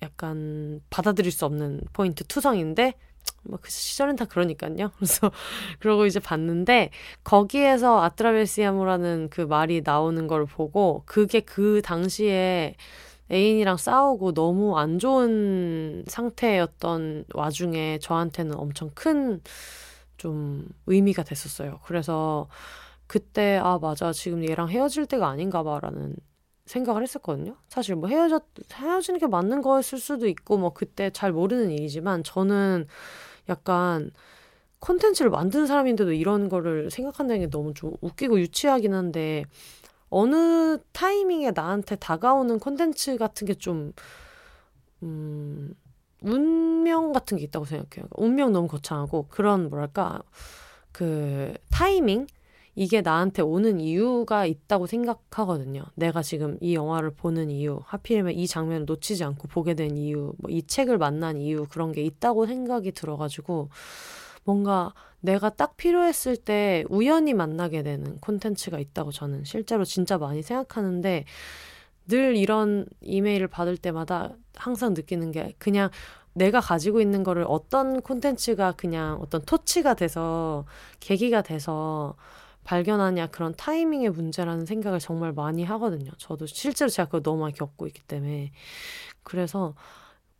약간 받아들일 수 없는 포인트 투성인데 뭐 그 시절엔 다 그러니까요. 그래서 그러고 이제 봤는데 거기에서 아트라벨시아모라는 그 말이 나오는 걸 보고 그게 그 당시에 애인이랑 싸우고 너무 안 좋은 상태였던 와중에 저한테는 엄청 큰 좀 의미가 됐었어요. 그래서 그때 아 맞아 지금 얘랑 헤어질 때가 아닌가 봐라는 생각을 했었거든요. 사실 뭐 헤어졌, 헤어지는 게 맞는 거였을 수도 있고 뭐 그때 잘 모르는 일이지만 저는 약간 콘텐츠를 만든 사람인데도 이런 거를 생각한다는 게 너무 좀 웃기고 유치하긴 한데 어느 타이밍에 나한테 다가오는 콘텐츠 같은 게 좀 음, 운명 같은 게 있다고 생각해요. 운명 너무 거창하고 그런 뭐랄까 그 타이밍? 이게 나한테 오는 이유가 있다고 생각하거든요. 내가 지금 이 영화를 보는 이유, 하필이면 이 장면을 놓치지 않고 보게 된 이유, 뭐 이 책을 만난 이유 그런 게 있다고 생각이 들어가지고 뭔가 내가 딱 필요했을 때 우연히 만나게 되는 콘텐츠가 있다고 저는 실제로 진짜 많이 생각하는데, 늘 이런 이메일을 받을 때마다 항상 느끼는 게 그냥 내가 가지고 있는 거를 어떤 콘텐츠가 그냥 어떤 토치가 돼서 계기가 돼서 발견하냐, 그런 타이밍의 문제라는 생각을 정말 많이 하거든요. 저도 실제로 제가 그걸 너무 많이 겪고 있기 때문에. 그래서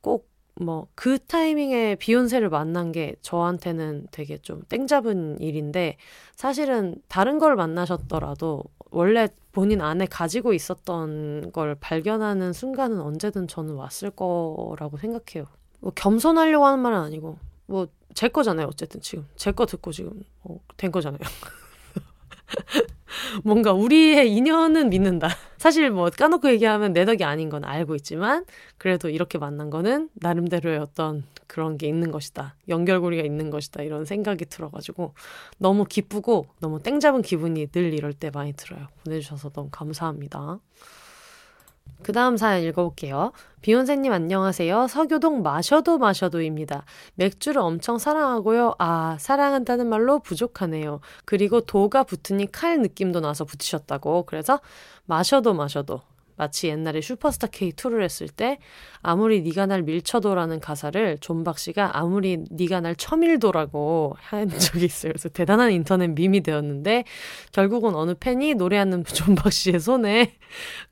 꼭 뭐 그 타이밍에 비욘세를 만난 게 저한테는 되게 좀 땡잡은 일인데, 사실은 다른 걸 만나셨더라도 원래 본인 안에 가지고 있었던 걸 발견하는 순간은 언제든 저는 왔을 거라고 생각해요. 뭐 겸손하려고 하는 말은 아니고, 뭐 제 거잖아요. 어쨌든 지금 제 거 듣고 지금 뭐 된 거잖아요. 뭔가 우리의 인연은 믿는다. 사실 뭐 까놓고 얘기하면 내 덕이 아닌 건 알고 있지만, 그래도 이렇게 만난 거는 나름대로의 어떤 그런 게 있는 것이다, 연결고리가 있는 것이다, 이런 생각이 들어가지고 너무 기쁘고 너무 땡 잡은 기분이 늘 이럴 때 많이 들어요. 보내주셔서 너무 감사합니다. 그 다음 사연 읽어볼게요. 비욘세님 안녕하세요. 서교동 마셔도 마셔도입니다. 맥주를 엄청 사랑하고요. 아, 사랑한다는 말로 부족하네요. 그리고 도가 붙으니 칼 느낌도 나서 붙이셨다고. 그래서 마셔도 마셔도. 마치 옛날에 슈퍼스타 케이 투를 했을 때 아무리 네가 날 밀쳐도라는 가사를 존박씨가 아무리 네가 날 쳐밀도라고 한 적이 있어요. 그래서 대단한 인터넷 밈이 되었는데, 결국은 어느 팬이 노래하는 존박씨의 손에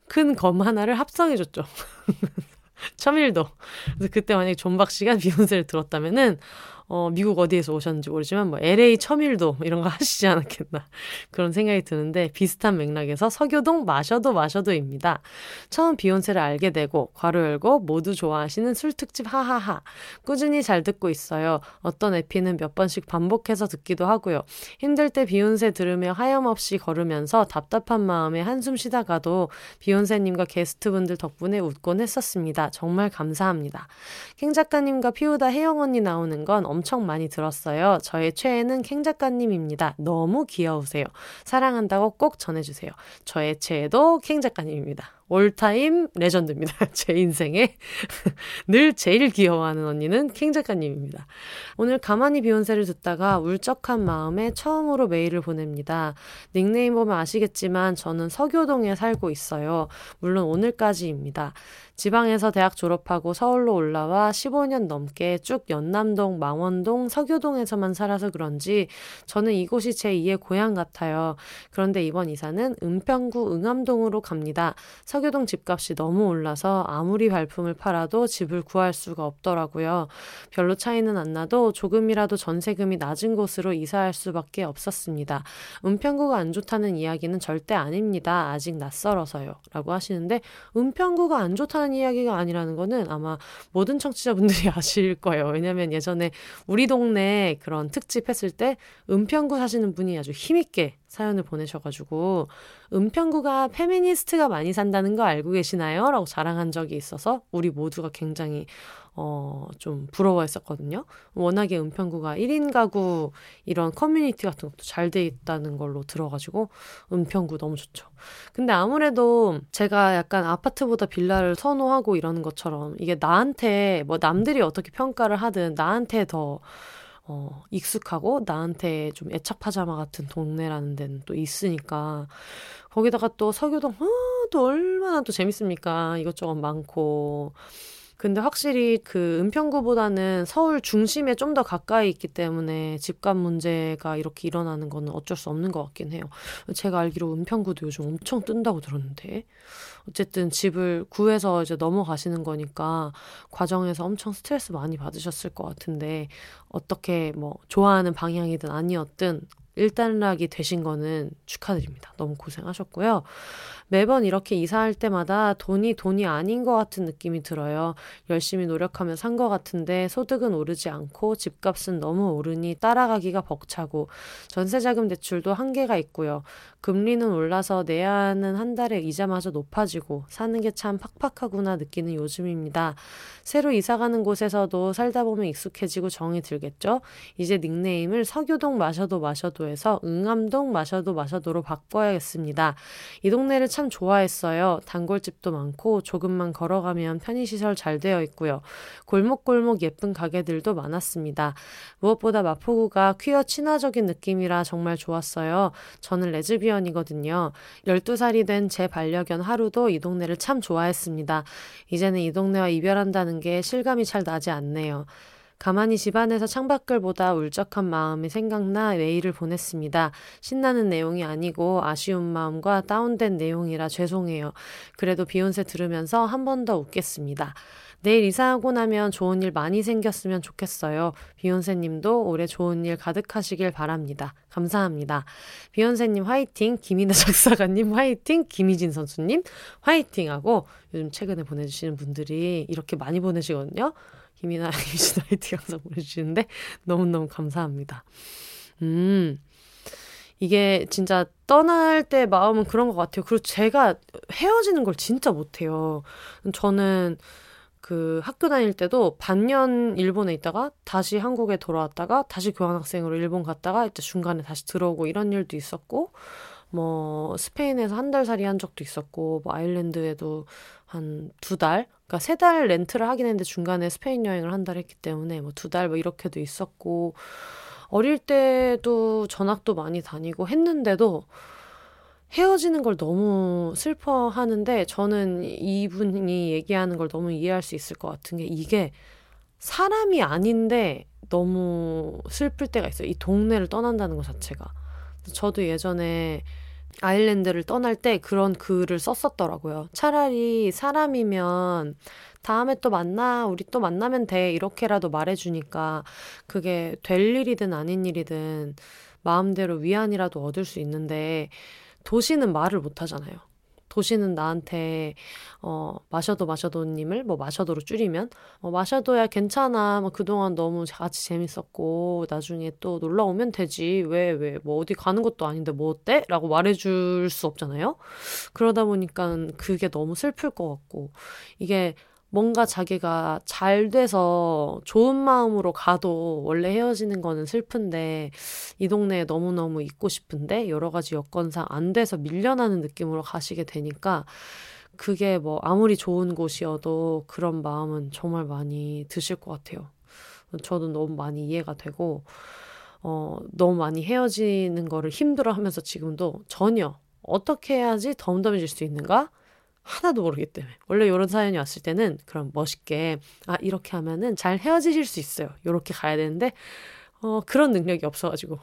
큰 검 하나를 합성해줬죠. 쳐밀도. 그래서 그때 만약에 존박씨가 비욘세를 들었다면은 어, 미국 어디에서 오셨는지 모르지만 뭐 엘에이 첨일도 이런 거 하시지 않았겠나, 그런 생각이 드는데, 비슷한 맥락에서 서교동 마셔도 마셔도입니다. 처음 비욘세를 알게 되고 괄호 열고 모두 좋아하시는 술특집 하하하. 꾸준히 잘 듣고 있어요. 어떤 에피는 몇 번씩 반복해서 듣기도 하고요. 힘들 때 비욘세 들으며 하염없이 걸으면서 답답한 마음에 한숨 쉬다가도 비욘세님과 게스트분들 덕분에 웃곤 했었습니다. 정말 감사합니다. 캥 작가님과 피우다 혜영 언니 나오는 건 엄청 엄청 많이 들었어요. 저의 최애는 캥 작가님입니다. 너무 귀여우세요. 사랑한다고 꼭 전해주세요. 저의 최애도 캥 작가님입니다. 올타임 레전드입니다. 제 인생에 늘 제일 귀여워하는 언니는 캥 작가님입니다. 오늘 가만히 비욘세를 듣다가 울적한 마음에 처음으로 메일을 보냅니다. 닉네임 보면 아시겠지만 저는 서교동에 살고 있어요. 물론 오늘까지입니다. 지방에서 대학 졸업하고 서울로 올라와 십오 년 넘게 쭉 연남동, 망원동, 서교동에서만 살아서 그런지 저는 이곳이 제이의 고향 같아요. 그런데 이번 이사는 은평구 응암동으로 갑니다. 서교동 집값이 너무 올라서 아무리 발품을 팔아도 집을 구할 수가 없더라고요. 별로 차이는 안 나도 조금이라도 전세금이 낮은 곳으로 이사할 수밖에 없었습니다. 은평구가 안 좋다는 이야기는 절대 아닙니다. 아직 낯설어서요. 라고 하시는데, 은평구가 안 좋다는 이야기가 아니라는 거는 아마 모든 청취자분들이 아실 거예요. 왜냐면 예전에 우리 동네 그런 특집 했을 때 은평구 사시는 분이 아주 힘있게 사연을 보내셔가지고 은평구가 페미니스트가 많이 산다는 거 알고 계시나요? 라고 자랑한 적이 있어서 우리 모두가 굉장히 어, 좀 부러워했었거든요. 워낙에 은평구가 일 인 가구 이런 커뮤니티 같은 것도 잘 돼 있다는 걸로 들어가지고 은평구 너무 좋죠. 근데 아무래도 제가 약간 아파트보다 빌라를 선호하고 이러는 것처럼, 이게 나한테 뭐 남들이 어떻게 평가를 하든 나한테 더 어, 익숙하고 나한테 좀 애착파자마 같은 동네라는 데는 또 있으니까, 거기다가 또 서교동 어, 또 얼마나 또 재밌습니까. 이것저것 많고. 근데 확실히 그 은평구보다는 서울 중심에 좀 더 가까이 있기 때문에 집값 문제가 이렇게 일어나는 건 어쩔 수 없는 것 같긴 해요. 제가 알기로 은평구도 요즘 엄청 뜬다고 들었는데, 어쨌든 집을 구해서 이제 넘어가시는 거니까 과정에서 엄청 스트레스 많이 받으셨을 것 같은데, 어떻게 뭐 좋아하는 방향이든 아니었든 일단락이 되신 거는 축하드립니다. 너무 고생하셨고요. 매번 이렇게 이사할 때마다 돈이 돈이 아닌 것 같은 느낌이 들어요. 열심히 노력하며 산 것 같은데 소득은 오르지 않고 집값은 너무 오르니 따라가기가 벅차고, 전세자금 대출도 한계가 있고요. 금리는 올라서 내야 하는 한 달에 이자마저 높아지고 사는 게 참 팍팍하구나 느끼는 요즘입니다. 새로 이사가는 곳에서도 살다 보면 익숙해지고 정이 들겠죠? 이제 닉네임을 서교동 마셔도 마셔도 마셔도에서 응암동 마셔도 마셔도로 바꿔야겠습니다. 이 동네를 참 좋아했어요. 단골집도 많고 조금만 걸어가면 편의시설 잘 되어 있고요. 골목골목 예쁜 가게들도 많았습니다. 무엇보다 마포구가 퀴어 친화적인 느낌이라 정말 좋았어요. 저는 레즈비언이거든요. 열두 살이 된 제 반려견 하루도 이 동네를 참 좋아했습니다. 이제는 이 동네와 이별한다는 게 실감이 잘 나지 않네요. 가만히 집안에서 창밖을 보다 울적한 마음이 생각나 메일을 보냈습니다. 신나는 내용이 아니고 아쉬운 마음과 다운된 내용이라 죄송해요. 그래도 비욘세 들으면서 한 번 더 웃겠습니다. 내일 이사하고 나면 좋은 일 많이 생겼으면 좋겠어요. 비욘세님도 올해 좋은 일 가득하시길 바랍니다. 감사합니다. 비욘세님 화이팅, 김이나 작사가님 화이팅, 김희진 선수님 화이팅하고 요즘 최근에 보내주시는 분들이 이렇게 많이 보내시거든요. 김이나, 김이나 화이팅 항상 보내주시는데 너무너무 감사합니다. 음, 이게 진짜 떠날 때 마음은 그런 것 같아요. 그리고 제가 헤어지는 걸 진짜 못해요. 저는 그 학교 다닐 때도 반년 일본에 있다가 다시 한국에 돌아왔다가 다시 교환학생으로 일본 갔다가 이제 중간에 다시 들어오고 이런 일도 있었고, 뭐 스페인에서 한 달 살이 한 적도 있었고, 뭐 아일랜드에도 한 두 달, 그러니까 세 달 렌트를 하긴 했는데 중간에 스페인 여행을 한 달 했기 때문에 뭐 두 달 뭐 이렇게도 있었고, 어릴 때도 전학도 많이 다니고 했는데도 헤어지는 걸 너무 슬퍼하는데, 저는 이분이 얘기하는 걸 너무 이해할 수 있을 것 같은 게, 이게 사람이 아닌데 너무 슬플 때가 있어요. 이 동네를 떠난다는 것 자체가. 저도 예전에 아일랜드를 떠날 때 그런 글을 썼었더라고요. 차라리 사람이면 다음에 또 만나, 우리 또 만나면 돼, 이렇게라도 말해주니까 그게 될 일이든 아닌 일이든 마음대로 위안이라도 얻을 수 있는데, 도시는 말을 못 하잖아요. 도시는 나한테 어, 마셔도 마셔도님을 뭐 마셔도로 줄이면 어, 마셔도야 괜찮아, 뭐 그동안 너무 같이 재밌었고 나중에 또 놀러 오면 되지, 왜 왜 뭐 어디 가는 것도 아닌데 뭐 어때? 라고 말해줄 수 없잖아요. 그러다 보니까 그게 너무 슬플 것 같고, 이게 뭔가 자기가 잘 돼서 좋은 마음으로 가도 원래 헤어지는 거는 슬픈데, 이 동네에 너무너무 있고 싶은데 여러 가지 여건상 안 돼서 밀려나는 느낌으로 가시게 되니까, 그게 뭐 아무리 좋은 곳이어도 그런 마음은 정말 많이 드실 것 같아요. 저도 너무 많이 이해가 되고, 어, 너무 많이 헤어지는 거를 힘들어하면서 지금도 전혀 어떻게 해야지 덤덤해질 수 있는가? 하나도 모르기 때문에. 원래 이런 사연이 왔을 때는 그럼 멋있게, 아 이렇게 하면은 잘 헤어지실 수 있어요, 이렇게 가야 되는데 어 그런 능력이 없어가지고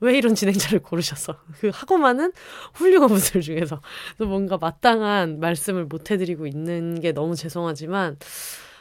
왜 이런 진행자를 고르셔서 그 하고 많은 훌륭한 분들 중에서 뭔가 마땅한 말씀을 못 해드리고 있는 게 너무 죄송하지만,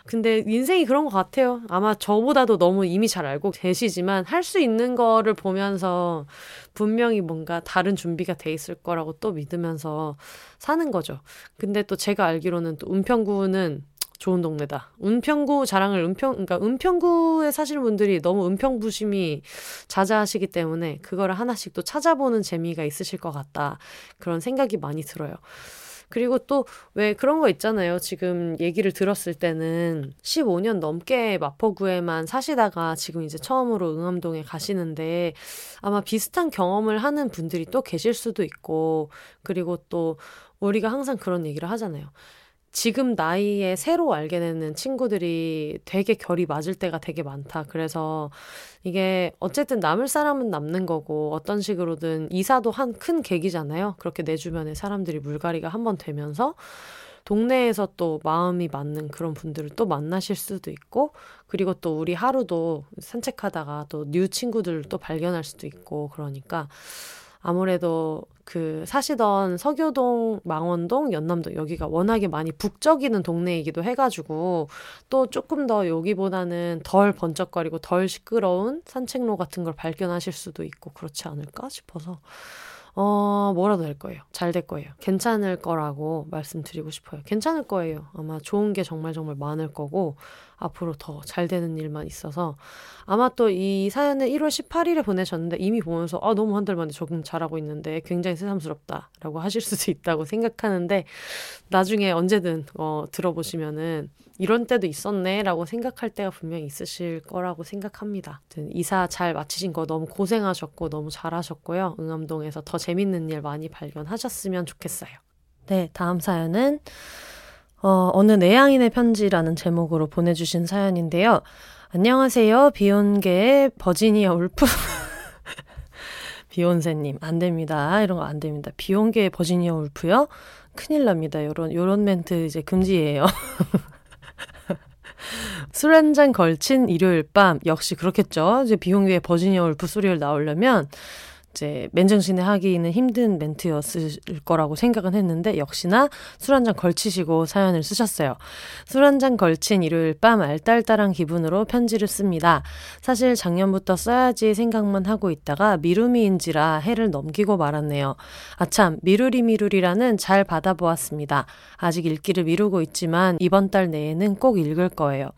근데 인생이 그런 것 같아요. 아마 저보다도 너무 이미 잘 알고 계시지만 할 수 있는 거를 보면서 분명히 뭔가 다른 준비가 돼 있을 거라고 또 믿으면서 사는 거죠. 근데 또 제가 알기로는 또 은평구는 좋은 동네다, 은평구 자랑을 은평, 그러니까 은평구에 사시는 분들이 너무 은평부심이 자자하시기 때문에 그거를 하나씩 또 찾아보는 재미가 있으실 것 같다, 그런 생각이 많이 들어요. 그리고 또 왜 그런 거 있잖아요. 지금 얘기를 들었을 때는 십오 년 넘게 마포구에만 사시다가 지금 이제 처음으로 응암동에 가시는데, 아마 비슷한 경험을 하는 분들이 또 계실 수도 있고, 그리고 또 우리가 항상 그런 얘기를 하잖아요. 지금 나이에 새로 알게 되는 친구들이 되게 결이 맞을 때가 되게 많다. 그래서 이게 어쨌든 남을 사람은 남는 거고, 어떤 식으로든 이사도 한 큰 계기잖아요. 그렇게 내 주변에 사람들이 물갈이가 한번 되면서 동네에서 또 마음이 맞는 그런 분들을 또 만나실 수도 있고, 그리고 또 우리 하루도 산책하다가 또 뉴 친구들을 또 발견할 수도 있고, 그러니까 아무래도 그 사시던 서교동, 망원동, 연남동, 여기가 워낙에 많이 북적이는 동네이기도 해가지고 또 조금 더 여기보다는 덜 번쩍거리고 덜 시끄러운 산책로 같은 걸 발견하실 수도 있고 그렇지 않을까 싶어서 어 뭐라도 될 거예요. 잘 될 거예요. 괜찮을 거라고 말씀드리고 싶어요. 괜찮을 거예요. 아마 좋은 게 정말 정말 많을 거고, 앞으로 더 잘 되는 일만 있어서, 아마 또 이 사연을 일월 십팔일에 보내셨는데 이미 보면서 아 너무 한 달 만에 적응 잘하고 있는데 굉장히 새삼스럽다라고 하실 수도 있다고 생각하는데, 나중에 언제든 어, 들어보시면은 이런 때도 있었네라고 생각할 때가 분명히 있으실 거라고 생각합니다. 이사 잘 마치신 거 너무 고생하셨고 너무 잘하셨고요. 응암동에서 더 재밌는 일 많이 발견하셨으면 좋겠어요. 네, 다음 사연은 어, 어느 내향인의 편지라는 제목으로 보내주신 사연인데요. 안녕하세요. 비욘세의 버지니아 울프. 비욘세님, 안 됩니다. 이런 거 안 됩니다. 비욘세의 버지니아 울프요? 큰일 납니다. 요런, 요런 멘트 이제 금지예요. 술 한 잔 걸친 일요일 밤, 역시 그렇겠죠. 이제 비욘세의 버지니아 울프 소리를 나오려면 이제 맨정신에 하기는 힘든 멘트였을 거라고 생각은 했는데 역시나 술 한잔 걸치시고 사연을 쓰셨어요. 술 한잔 걸친 일요일 밤 알딸딸한 기분으로 편지를 씁니다. 사실 작년부터 써야지 생각만 하고 있다가 미루미인지라 해를 넘기고 말았네요. 아참, 미루리미루리라는 잘 받아보았습니다. 아직 읽기를 미루고 있지만 이번 달 내에는 꼭 읽을 거예요.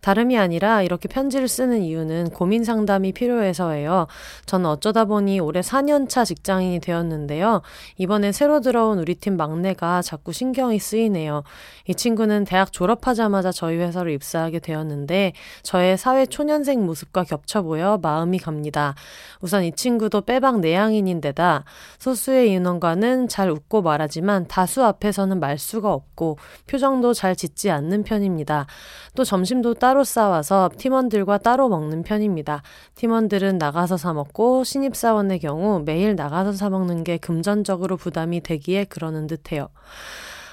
다름이 아니라 이렇게 편지를 쓰는 이유는 고민 상담이 필요해서예요. 전 어쩌다 보니 올해 사 년차 직장인이 되었는데요. 이번에 새로 들어온 우리 팀 막내가 자꾸 신경이 쓰이네요. 이 친구는 대학 졸업하자마자 저희 회사로 입사하게 되었는데 저의 사회 초년생 모습과 겹쳐 보여 마음이 갑니다. 우선 이 친구도 빼박 내향인인데다 소수의 인원과는 잘 웃고 말하지만 다수 앞에서는 말수가 없고 표정도 잘 짓지 않는 편입니다. 또 점심도 따로 싸와서 팀원들과 따로 먹는 편입니다. 팀원들은 나가서 사 먹고 신입사원의 경우 매일 나가서 사 먹는 게 금전적으로 부담이 되기에 그러는 듯해요.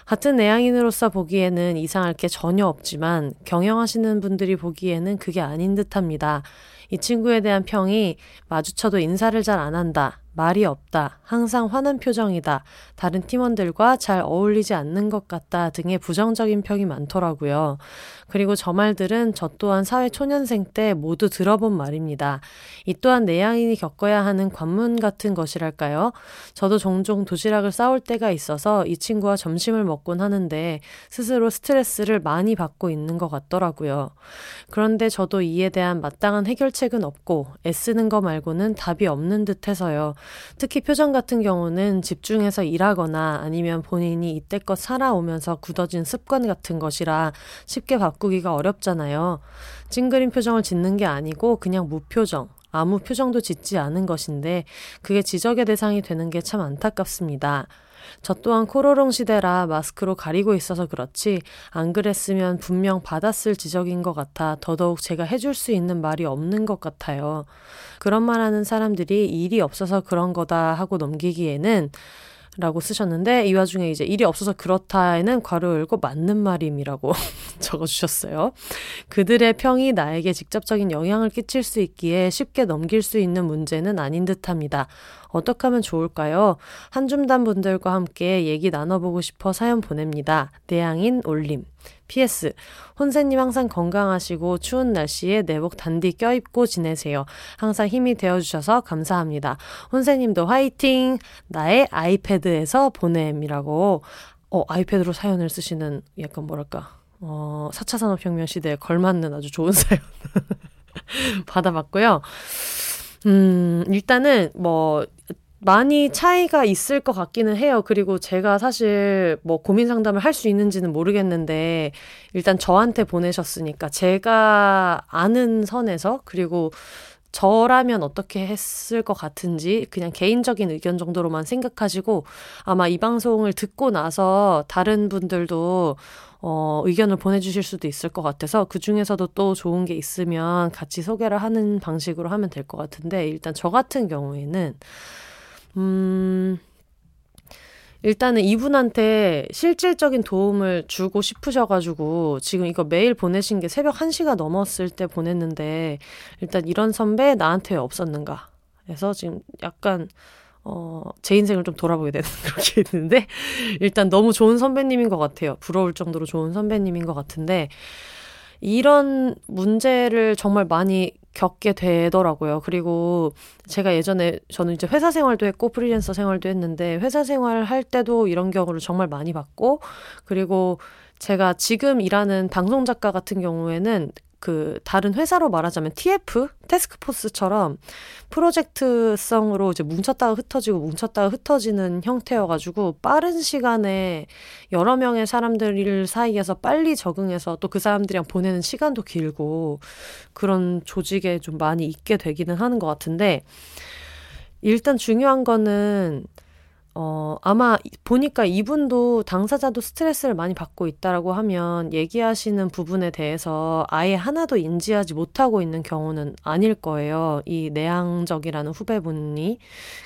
같은 내향인으로서 보기에는 이상할 게 전혀 없지만 경영하시는 분들이 보기에는 그게 아닌 듯합니다. 이 친구에 대한 평이 마주쳐도 인사를 잘 안 한다, 말이 없다, 항상 화난 표정이다, 다른 팀원들과 잘 어울리지 않는 것 같다 등의 부정적인 평이 많더라고요. 그리고 저 말들은 저 또한 사회 초년생 때 모두 들어본 말입니다. 이 또한 내향인이 겪어야 하는 관문 같은 것이랄까요? 저도 종종 도시락을 싸올 때가 있어서 이 친구와 점심을 먹곤 하는데 스스로 스트레스를 많이 받고 있는 것 같더라고요. 그런데 저도 이에 대한 마땅한 해결책은 없고 애쓰는 거 말고는 답이 없는 듯해서요. 특히 표정 같은 경우는 집중해서 일하거나 아니면 본인이 이때껏 살아오면서 굳어진 습관 같은 것이라 쉽게 바꾸기가 어렵잖아요. 찡그린 표정을 짓는 게 아니고 그냥 무표정, 아무 표정도 짓지 않은 것인데 그게 지적의 대상이 되는 게 참 안타깝습니다. 저 또한 코로롱 시대라 마스크로 가리고 있어서 그렇지 안 그랬으면 분명 받았을 지적인 것 같아 더더욱 제가 해줄 수 있는 말이 없는 것 같아요. 그런 말하는 사람들이 일이 없어서 그런 거다 하고 넘기기에는, 라고 쓰셨는데 이 와중에 이제 일이 없어서 그렇다에는 괄호 열고 맞는 말임이라고 적어주셨어요. 그들의 평이 나에게 직접적인 영향을 끼칠 수 있기에 쉽게 넘길 수 있는 문제는 아닌 듯합니다. 어떻게 하면 좋을까요? 한줌단 분들과 함께 얘기 나눠보고 싶어 사연 보냅니다. 내향인 올림. 피에스. 혼세님 항상 건강하시고 추운 날씨에 내복 단디 껴입고 지내세요. 항상 힘이 되어주셔서 감사합니다. 혼세님도 화이팅! 나의 아이패드에서 보냄이라고. 어, 아이패드로 사연을 쓰시는 약간 뭐랄까, 어, 사 차 산업혁명 시대에 걸맞는 아주 좋은 사연 받아봤고요. 음, 일단은 뭐, 많이 차이가 있을 것 같기는 해요. 그리고 제가 사실 뭐 고민 상담을 할 수 있는지는 모르겠는데 일단 저한테 보내셨으니까 제가 아는 선에서, 그리고 저라면 어떻게 했을 것 같은지 그냥 개인적인 의견 정도로만 생각하시고, 아마 이 방송을 듣고 나서 다른 분들도 어, 의견을 보내주실 수도 있을 것 같아서 그 중에서도 또 좋은 게 있으면 같이 소개를 하는 방식으로 하면 될 것 같은데, 일단 저 같은 경우에는 음, 일단은 이분한테 실질적인 도움을 주고 싶으셔가지고 지금 이거 메일 보내신 게 새벽 한 시가 넘었을 때 보냈는데 일단 이런 선배 나한테 없었는가 해서 지금 약간 어, 제 인생을 좀 돌아보게 되는 그런 게 있는데 일단 너무 좋은 선배님인 것 같아요. 부러울 정도로 좋은 선배님인 것 같은데 이런 문제를 정말 많이 겪게 되더라고요. 그리고 제가 예전에 저는 이제 회사 생활도 했고 프리랜서 생활도 했는데 회사 생활 할 때도 이런 경우를 정말 많이 봤고, 그리고 제가 지금 일하는 방송 작가 같은 경우에는 그 다른 회사로 말하자면 티에프 태스크포스처럼 프로젝트성으로 이제 뭉쳤다가 흩어지고 뭉쳤다가 흩어지는 형태여가지고 빠른 시간에 여러 명의 사람들 사이에서 빨리 적응해서 또 그 사람들이랑 보내는 시간도 길고 그런 조직에 좀 많이 있게 되기는 하는 것 같은데, 일단 중요한 거는 어, 아마 보니까 이분도 당사자도 스트레스를 많이 받고 있다라고 하면 얘기하시는 부분에 대해서 아예 하나도 인지하지 못하고 있는 경우는 아닐 거예요. 이 내향적이라는 후배분이.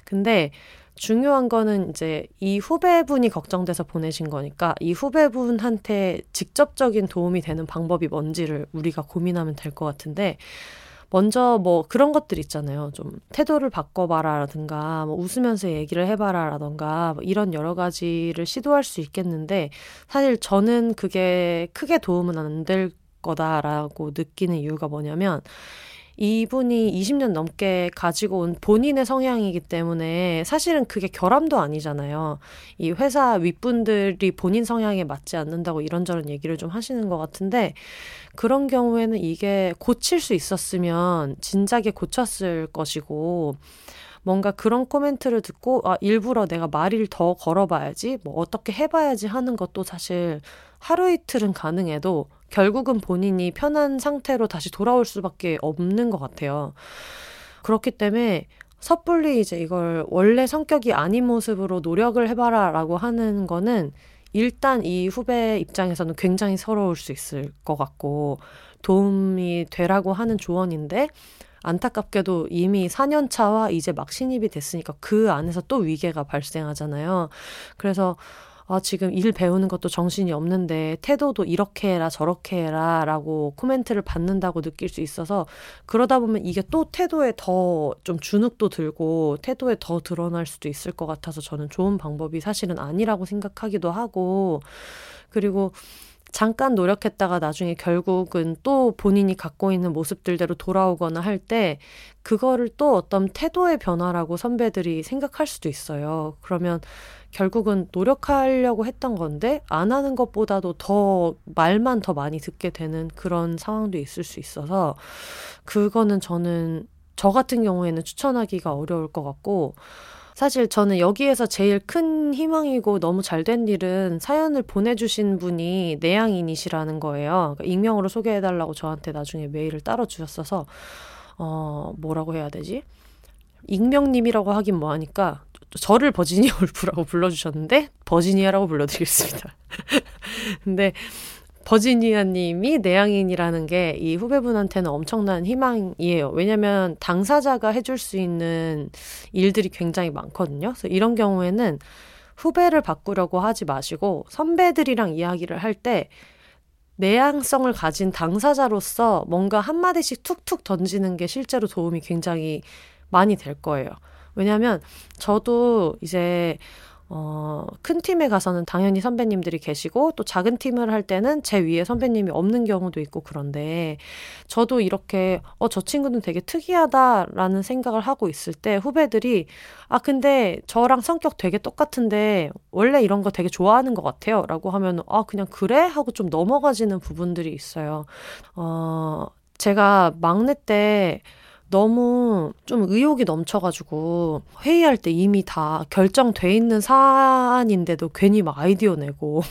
근데 중요한 거는 이제 이 후배분이 걱정돼서 보내신 거니까 이 후배분한테 직접적인 도움이 되는 방법이 뭔지를 우리가 고민하면 될 것 같은데, 먼저 뭐 그런 것들 있잖아요. 좀 태도를 바꿔봐라라든가 뭐 웃으면서 얘기를 해봐라라든가 뭐 이런 여러 가지를 시도할 수 있겠는데, 사실 저는 그게 크게 도움은 안 될 거다라고 느끼는 이유가 뭐냐면, 이분이 이십 년 넘게 가지고 온 본인의 성향이기 때문에 사실은 그게 결함도 아니잖아요. 이 회사 윗분들이 본인 성향에 맞지 않는다고 이런저런 얘기를 좀 하시는 것 같은데, 그런 경우에는 이게 고칠 수 있었으면 진작에 고쳤을 것이고, 뭔가 그런 코멘트를 듣고 아 일부러 내가 말을 더 걸어봐야지 뭐 어떻게 해봐야지 하는 것도 사실 하루 이틀은 가능해도 결국은 본인이 편한 상태로 다시 돌아올 수밖에 없는 것 같아요. 그렇기 때문에 섣불리 이제 이걸 원래 성격이 아닌 모습으로 노력을 해봐라 라고 하는 거는 일단 이 후배 입장에서는 굉장히 서러울 수 있을 것 같고 도움이 되라고 하는 조언인데, 안타깝게도 이미 사 년 차와 이제 막 신입이 됐으니까 그 안에서 또 위계가 발생하잖아요. 그래서 아, 지금 일 배우는 것도 정신이 없는데 태도도 이렇게 해라 저렇게 해라 라고 코멘트를 받는다고 느낄 수 있어서, 그러다 보면 이게 또 태도에 더 좀 주눅도 들고 태도에 더 드러날 수도 있을 것 같아서 저는 좋은 방법이 사실은 아니라고 생각하기도 하고, 그리고 잠깐 노력했다가 나중에 결국은 또 본인이 갖고 있는 모습들대로 돌아오거나 할 때 그거를 또 어떤 태도의 변화라고 선배들이 생각할 수도 있어요. 그러면 결국은 노력하려고 했던 건데 안 하는 것보다도 더 말만 더 많이 듣게 되는 그런 상황도 있을 수 있어서, 그거는 저는 저 같은 경우에는 추천하기가 어려울 것 같고, 사실 저는 여기에서 제일 큰 희망이고 너무 잘된 일은 사연을 보내주신 분이 내향인이시라는 거예요. 그러니까 익명으로 소개해달라고 저한테 나중에 메일을 따로 주셨어서 어 뭐라고 해야 되지? 익명님이라고 하긴 뭐하니까 저를 버지니아 울프라고 불러주셨는데 버지니아라고 불러드리겠습니다. 근데 버지니아님이 내향인이라는 게 이 후배분한테는 엄청난 희망이에요. 왜냐하면 당사자가 해줄 수 있는 일들이 굉장히 많거든요. 그래서 이런 경우에는 후배를 바꾸려고 하지 마시고 선배들이랑 이야기를 할 때 내향성을 가진 당사자로서 뭔가 한마디씩 툭툭 던지는 게 실제로 도움이 굉장히 많이 될 거예요. 왜냐하면 저도 이제 어, 큰 팀에 가서는 당연히 선배님들이 계시고 또 작은 팀을 할 때는 제 위에 선배님이 없는 경우도 있고, 그런데 저도 이렇게 어, 저 친구는 되게 특이하다라는 생각을 하고 있을 때 후배들이 아 근데 저랑 성격 되게 똑같은데 원래 이런 거 되게 좋아하는 것 같아요 라고 하면 아 그냥 그래? 하고 좀 넘어가지는 부분들이 있어요. 어, 제가 막내 때 너무 좀 의욕이 넘쳐가지고 회의할 때 이미 다 결정돼 있는 사안인데도 괜히 막 아이디어 내고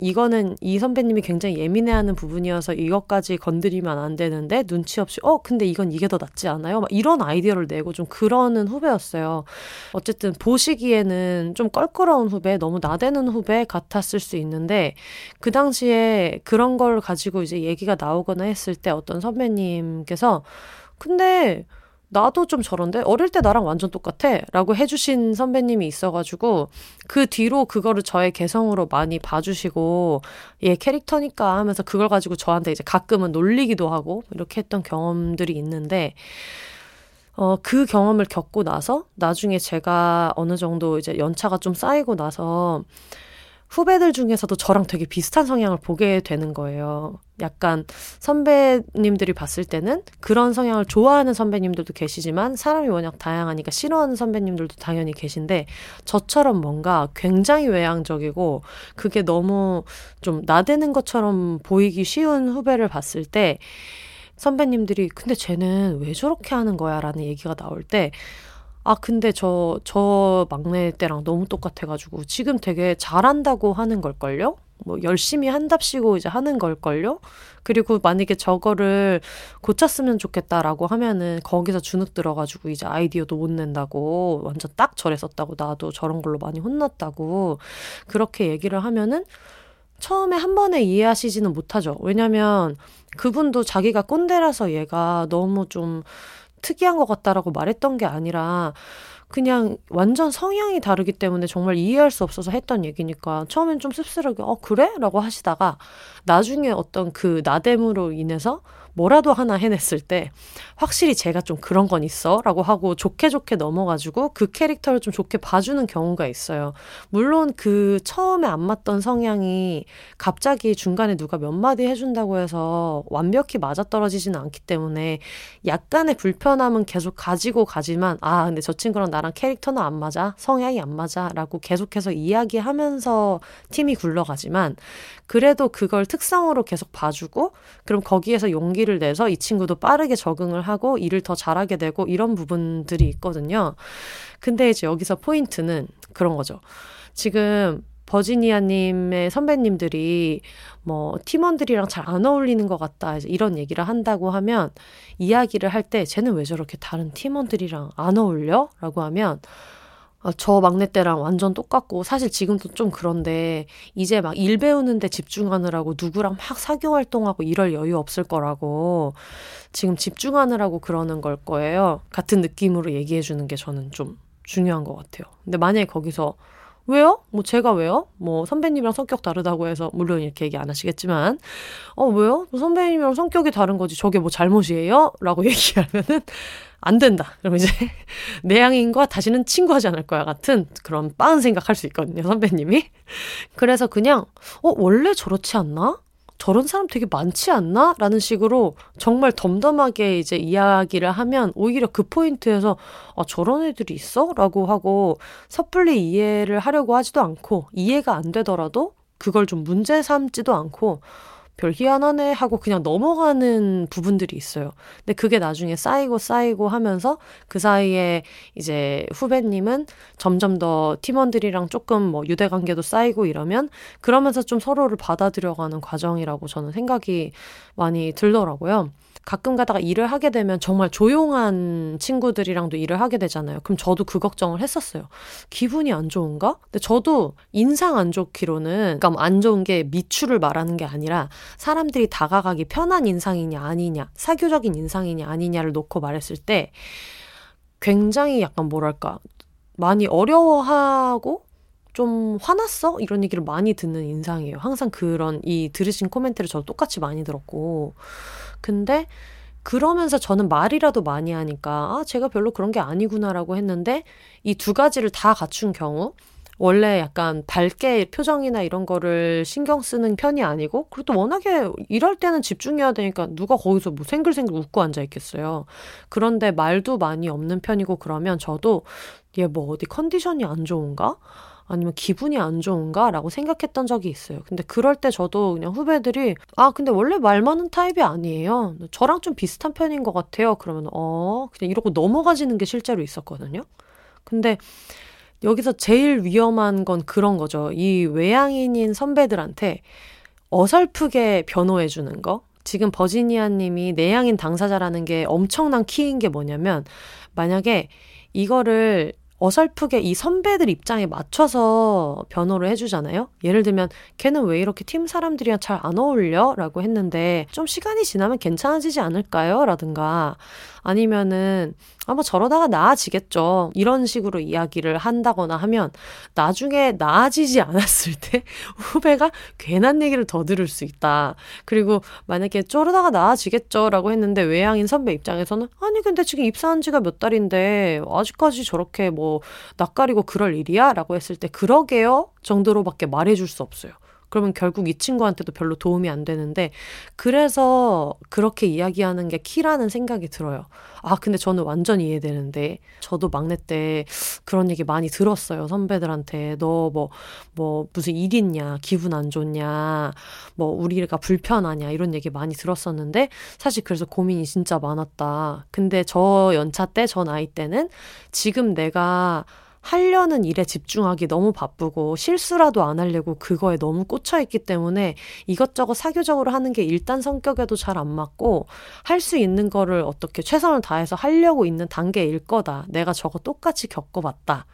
이거는 이 선배님이 굉장히 예민해하는 부분이어서 이것까지 건드리면 안 되는데 눈치 없이 어 근데 이건 이게 더 낫지 않아요? 막 이런 아이디어를 내고 좀 그러는 후배였어요. 어쨌든 보시기에는 좀 껄끄러운 후배, 너무 나대는 후배 같았을 수 있는데, 그 당시에 그런 걸 가지고 이제 얘기가 나오거나 했을 때 어떤 선배님께서 근데 나도 좀 저런데? 어릴 때 나랑 완전 똑같아? 라고 해주신 선배님이 있어가지고 그 뒤로 그거를 저의 개성으로 많이 봐주시고 얘 캐릭터니까 하면서 그걸 가지고 저한테 이제 가끔은 놀리기도 하고 이렇게 했던 경험들이 있는데, 어, 그 경험을 겪고 나서 나중에 제가 어느 정도 이제 연차가 좀 쌓이고 나서 후배들 중에서도 저랑 되게 비슷한 성향을 보게 되는 거예요. 약간 선배님들이 봤을 때는 그런 성향을 좋아하는 선배님들도 계시지만 사람이 워낙 다양하니까 싫어하는 선배님들도 당연히 계신데, 저처럼 뭔가 굉장히 외향적이고 그게 너무 좀 나대는 것처럼 보이기 쉬운 후배를 봤을 때 선배님들이 근데 쟤는 왜 저렇게 하는 거야? 라는 얘기가 나올 때, 아 근데 저, 저 막내 때랑 너무 똑같아가지고 지금 되게 잘한다고 하는 걸걸요? 뭐 열심히 한답시고 이제 하는 걸걸요? 그리고 만약에 저거를 고쳤으면 좋겠다라고 하면은 거기서 주눅 들어가지고 이제 아이디어도 못 낸다고, 완전 딱 저랬었다고, 나도 저런 걸로 많이 혼났다고 그렇게 얘기를 하면은 처음에 한 번에 이해하시지는 못하죠. 왜냐면 그분도 자기가 꼰대라서 얘가 너무 좀 특이한 것 같다라고 말했던 게 아니라 그냥 완전 성향이 다르기 때문에 정말 이해할 수 없어서 했던 얘기니까 처음엔 좀 씁쓸하게 어 그래? 라고 하시다가 나중에 어떤 그 나댐으로 인해서 뭐라도 하나 해냈을 때 확실히 제가 좀 그런 건 있어? 라고 하고 좋게 좋게 넘어가지고 그 캐릭터를 좀 좋게 봐주는 경우가 있어요. 물론 그 처음에 안 맞던 성향이 갑자기 중간에 누가 몇 마디 해준다고 해서 완벽히 맞아떨어지지는 않기 때문에 약간의 불편함은 계속 가지고 가지만, 아 근데 저 친구랑 나 나랑 캐릭터는 안 맞아, 성향이 안 맞아 라고 계속해서 이야기하면서 팀이 굴러가지만, 그래도 그걸 특성으로 계속 봐주고 그럼 거기에서 용기를 내서 이 친구도 빠르게 적응을 하고 일을 더 잘하게 되고 이런 부분들이 있거든요. 근데 이제 여기서 포인트는 그런 거죠. 지금 버지니아님의 선배님들이 뭐 팀원들이랑 잘 안 어울리는 것 같다 이런 얘기를 한다고 하면, 이야기를 할 때 쟤는 왜 저렇게 다른 팀원들이랑 안 어울려? 라고 하면, 아, 저 막내 때랑 완전 똑같고 사실 지금도 좀 그런데 이제 막 일 배우는데 집중하느라고 누구랑 막 사교 활동하고 이럴 여유 없을 거라고 지금 집중하느라고 그러는 걸 거예요. 같은 느낌으로 얘기해 주는 게 저는 좀 중요한 것 같아요. 근데 만약에 거기서 왜요? 뭐 제가 왜요? 뭐 선배님이랑 성격 다르다고 해서, 물론 이렇게 얘기 안 하시겠지만, 어 왜요? 뭐 선배님이랑 성격이 다른 거지 저게 뭐 잘못이에요? 라고 얘기하면은 안 된다. 그럼 이제 내향인과 다시는 친구하지 않을 거야 같은 그런 빠른 생각할 수 있거든요, 선배님이. 그래서 그냥 어 원래 저렇지 않나? 저런 사람 되게 많지 않나? 라는 식으로 정말 덤덤하게 이제 이야기를 하면 오히려 그 포인트에서 아, 저런 애들이 있어? 라고 하고 섣불리 이해를 하려고 하지도 않고, 이해가 안 되더라도 그걸 좀 문제 삼지도 않고 별 희한하네 하고 그냥 넘어가는 부분들이 있어요. 근데 그게 나중에 쌓이고 쌓이고 하면서 그 사이에 이제 후배님은 점점 더 팀원들이랑 조금 뭐 유대관계도 쌓이고 이러면, 그러면서 좀 서로를 받아들여가는 과정이라고 저는 생각이 많이 들더라고요. 가끔 가다가 일을 하게 되면 정말 조용한 친구들이랑도 일을 하게 되잖아요. 그럼 저도 그 걱정을 했었어요. 기분이 안 좋은가? 근데 저도 인상 안 좋기로는, 그러니까 안 좋은 게 미추를 말하는 게 아니라 사람들이 다가가기 편한 인상이냐 아니냐, 사교적인 인상이냐 아니냐를 놓고 말했을 때 굉장히 약간 뭐랄까 많이 어려워하고 좀 화났어? 이런 얘기를 많이 듣는 인상이에요. 항상 그런 이 들으신 코멘트를 저도 똑같이 많이 들었고, 근데 그러면서 저는 말이라도 많이 하니까 아 제가 별로 그런 게 아니구나라고 했는데, 이 두 가지를 다 갖춘 경우, 원래 약간 밝게 표정이나 이런 거를 신경 쓰는 편이 아니고, 그리고 또 워낙에 일할 때는 집중해야 되니까 누가 거기서 뭐 생글생글 웃고 앉아있겠어요. 그런데 말도 많이 없는 편이고, 그러면 저도 얘 뭐 어디 컨디션이 안 좋은가? 아니면 기분이 안 좋은가? 라고 생각했던 적이 있어요. 근데 그럴 때 저도 그냥 후배들이 아 근데 원래 말 많은 타입이 아니에요. 저랑 좀 비슷한 편인 것 같아요. 그러면 어 그냥 이러고 넘어가지는 게 실제로 있었거든요. 근데 여기서 제일 위험한 건 그런 거죠. 이 외향인인 선배들한테 어설프게 변호해 주는 거. 지금 버지니아 님이 내향인 당사자라는 게 엄청난 키인 게 뭐냐면, 만약에 이거를 어설프게 이 선배들 입장에 맞춰서 변호를 해주잖아요. 예를 들면 걔는 왜 이렇게 팀 사람들이랑 잘 안 어울려? 라고 했는데 좀 시간이 지나면 괜찮아지지 않을까요? 라든가, 아니면은 아마 저러다가 나아지겠죠. 이런 식으로 이야기를 한다거나 하면 나중에 나아지지 않았을 때 후배가 괜한 얘기를 더 들을 수 있다. 그리고 만약에 저러다가 나아지겠죠 라고 했는데 외향인 선배 입장에서는 아니 근데 지금 입사한 지가 몇 달인데 아직까지 저렇게 뭐 뭐 낯가리고 그럴 일이야? 라고 했을 때 그러게요 정도로밖에 말해줄 수 없어요. 그러면 결국 이 친구한테도 별로 도움이 안 되는데 그래서 그렇게 이야기하는 게 키라는 생각이 들어요. 아 근데 저는 완전 이해되는데 저도 막내 때 그런 얘기 많이 들었어요. 선배들한테 너 뭐 뭐 무슨 일 있냐, 기분 안 좋냐, 뭐 우리가 불편하냐 이런 얘기 많이 들었었는데 사실 그래서 고민이 진짜 많았다. 근데 저 연차 때, 저 나이 때는 지금 내가 하려는 일에 집중하기 너무 바쁘고 실수라도 안 하려고 그거에 너무 꽂혀있기 때문에 이것저것 사교적으로 하는 게 일단 성격에도 잘 안 맞고 할 수 있는 거를 어떻게 최선을 다해서 하려고 있는 단계일 거다. 내가 저거 똑같이 겪어봤다.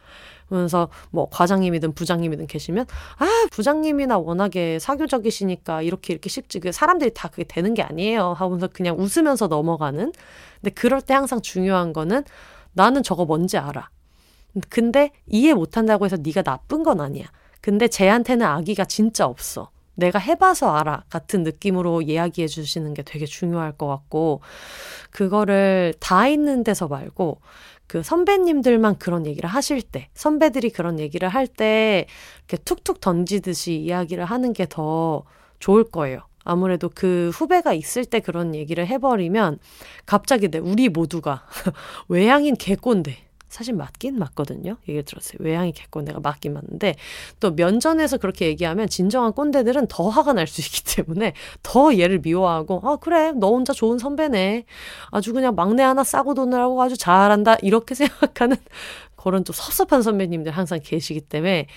그러면서 뭐 과장님이든 부장님이든 계시면 아 부장님이나 워낙에 사교적이시니까 이렇게 이렇게 쉽지 그 사람들이 다 그게 되는 게 아니에요 하면서 그냥 웃으면서 넘어가는. 근데 그럴 때 항상 중요한 거는 나는 저거 뭔지 알아. 근데 이해 못한다고 해서 네가 나쁜 건 아니야. 근데 쟤한테는 악의가 진짜 없어. 내가 해봐서 알아 같은 느낌으로 이야기해 주시는 게 되게 중요할 것 같고 그거를 다 있는 데서 말고 그 선배님들만 그런 얘기를 하실 때 선배들이 그런 얘기를 할 때 이렇게 툭툭 던지듯이 이야기를 하는 게 더 좋을 거예요. 아무래도 그 후배가 있을 때 그런 얘기를 해버리면 갑자기 내 우리 모두가 외향인 개꼰대 사실 맞긴 맞거든요. 얘기를 들었어요. 외향이 개꼰대가 맞긴 맞는데 또 면전에서 그렇게 얘기하면 진정한 꼰대들은 더 화가 날 수 있기 때문에 더 얘를 미워하고 아 그래 너 혼자 좋은 선배네. 아주 그냥 막내 하나 싸고 도느라고 아주 잘한다. 이렇게 생각하는 그런 좀 섭섭한 선배님들 항상 계시기 때문에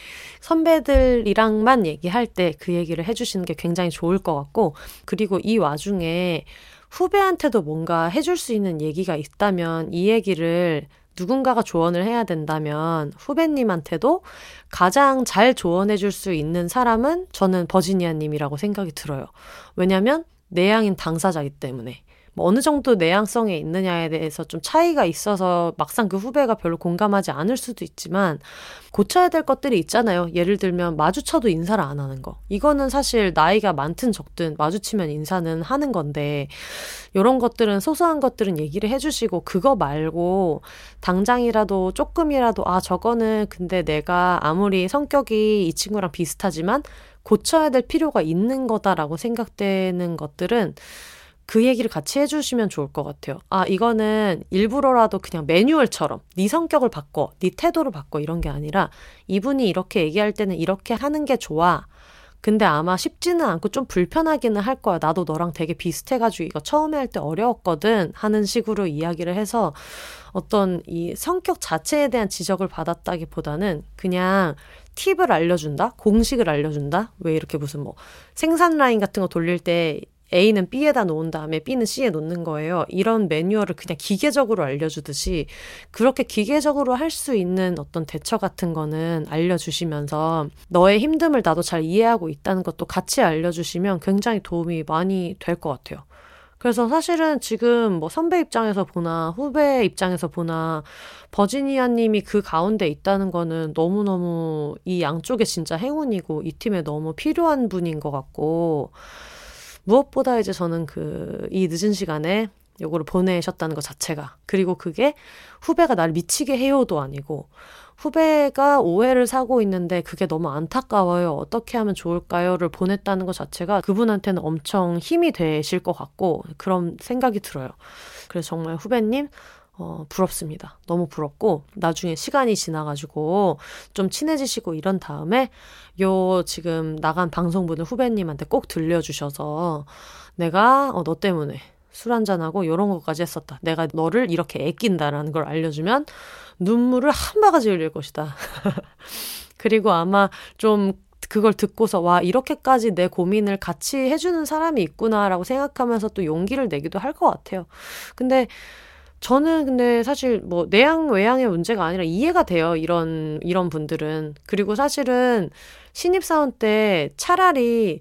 선배들이랑만 얘기할 때 그 얘기를 해주시는 게 굉장히 좋을 것 같고 그리고 이 와중에 후배한테도 뭔가 해줄 수 있는 얘기가 있다면 이 얘기를 누군가가 조언을 해야 된다면 후배님한테도 가장 잘 조언해 줄 수 있는 사람은 저는 버지니아 님이라고 생각이 들어요. 왜냐하면 내향인 당사자이기 때문에 뭐 어느 정도 내향성에 있느냐에 대해서 좀 차이가 있어서 막상 그 후배가 별로 공감하지 않을 수도 있지만 고쳐야 될 것들이 있잖아요. 예를 들면 마주쳐도 인사를 안 하는 거. 이거는 사실 나이가 많든 적든 마주치면 인사는 하는 건데 이런 것들은 소소한 것들은 얘기를 해주시고 그거 말고 당장이라도 조금이라도 아 저거는 근데 내가 아무리 성격이 이 친구랑 비슷하지만 고쳐야 될 필요가 있는 거다라고 생각되는 것들은 그 얘기를 같이 해주시면 좋을 것 같아요. 아 이거는 일부러라도 그냥 매뉴얼처럼 네 성격을 바꿔, 네 태도를 바꿔 이런 게 아니라 이분이 이렇게 얘기할 때는 이렇게 하는 게 좋아. 근데 아마 쉽지는 않고 좀 불편하기는 할 거야. 나도 너랑 되게 비슷해가지고 이거 처음에 할 때 어려웠거든 하는 식으로 이야기를 해서 어떤 이 성격 자체에 대한 지적을 받았다기보다는 그냥 팁을 알려준다? 공식을 알려준다? 왜 이렇게 무슨 뭐 생산 라인 같은 거 돌릴 때 A는 B에다 놓은 다음에 B는 C에 놓는 거예요. 이런 매뉴얼을 그냥 기계적으로 알려주듯이 그렇게 기계적으로 할 수 있는 어떤 대처 같은 거는 알려주시면서 너의 힘듦을 나도 잘 이해하고 있다는 것도 같이 알려주시면 굉장히 도움이 많이 될 것 같아요. 그래서 사실은 지금 뭐 선배 입장에서 보나 후배 입장에서 보나 버지니아 님이 그 가운데 있다는 거는 너무너무 이 양쪽에 진짜 행운이고 이 팀에 너무 필요한 분인 것 같고 무엇보다 이제 저는 그 이 늦은 시간에 요거를 보내셨다는 것 자체가 그리고 그게 후배가 날 미치게 해요도 아니고 후배가 오해를 사고 있는데 그게 너무 안타까워요. 어떻게 하면 좋을까요?를 보냈다는 것 자체가 그분한테는 엄청 힘이 되실 것 같고 그런 생각이 들어요. 그래서 정말 후배님 어, 부럽습니다. 너무 부럽고 나중에 시간이 지나가지고 좀 친해지시고 이런 다음에 요 지금 나간 방송분을 후배님한테 꼭 들려주셔서 내가 어, 너 때문에 술 한잔하고 이런 것까지 했었다. 내가 너를 이렇게 애낀다라는 걸 알려주면 눈물을 한 바가지 흘릴 것이다. 그리고 아마 좀 그걸 듣고서 와 이렇게까지 내 고민을 같이 해주는 사람이 있구나라고 생각하면서 또 용기를 내기도 할 것 같아요. 근데 저는 근데 사실 뭐 내향 외향의 문제가 아니라 이해가 돼요. 이런 이런 분들은. 그리고 사실은 신입사원 때 차라리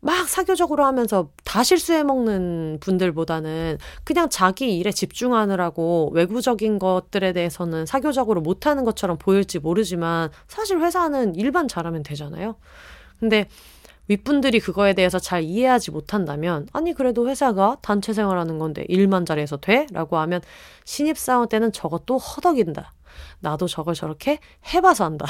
막 사교적으로 하면서 다 실수해먹는 분들보다는 그냥 자기 일에 집중하느라고 외부적인 것들에 대해서는 사교적으로 못하는 것처럼 보일지 모르지만 사실 회사는 일만 잘하면 되잖아요. 근데 윗분들이 그거에 대해서 잘 이해하지 못한다면 아니 그래도 회사가 단체 생활하는 건데 일만 잘해서 돼? 라고 하면 신입사원 때는 저것도 허덕인다. 나도 저걸 저렇게 해봐서 한다.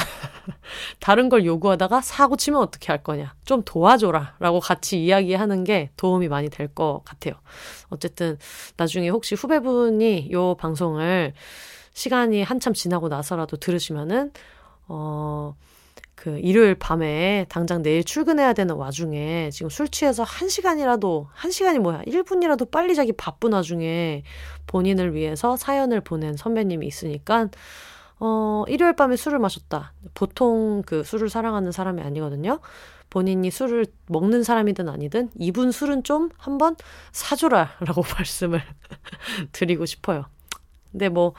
다른 걸 요구하다가 사고 치면 어떻게 할 거냐. 좀 도와줘라 라고 같이 이야기하는 게 도움이 많이 될 것 같아요. 어쨌든 나중에 혹시 후배분이 이 방송을 시간이 한참 지나고 나서라도 들으시면은 어... 그 일요일 밤에 당장 내일 출근해야 되는 와중에 지금 술 취해서 한 시간이라도 한 시간이 뭐야 일 분이라도 빨리 자기 바쁜 와중에 본인을 위해서 사연을 보낸 선배님이 있으니까 어 일요일 밤에 술을 마셨다. 보통 그 술을 사랑하는 사람이 아니거든요. 본인이 술을 먹는 사람이든 아니든 이분 술은 좀 한번 사줘라 라고 말씀을 드리고 싶어요. 근데 뭐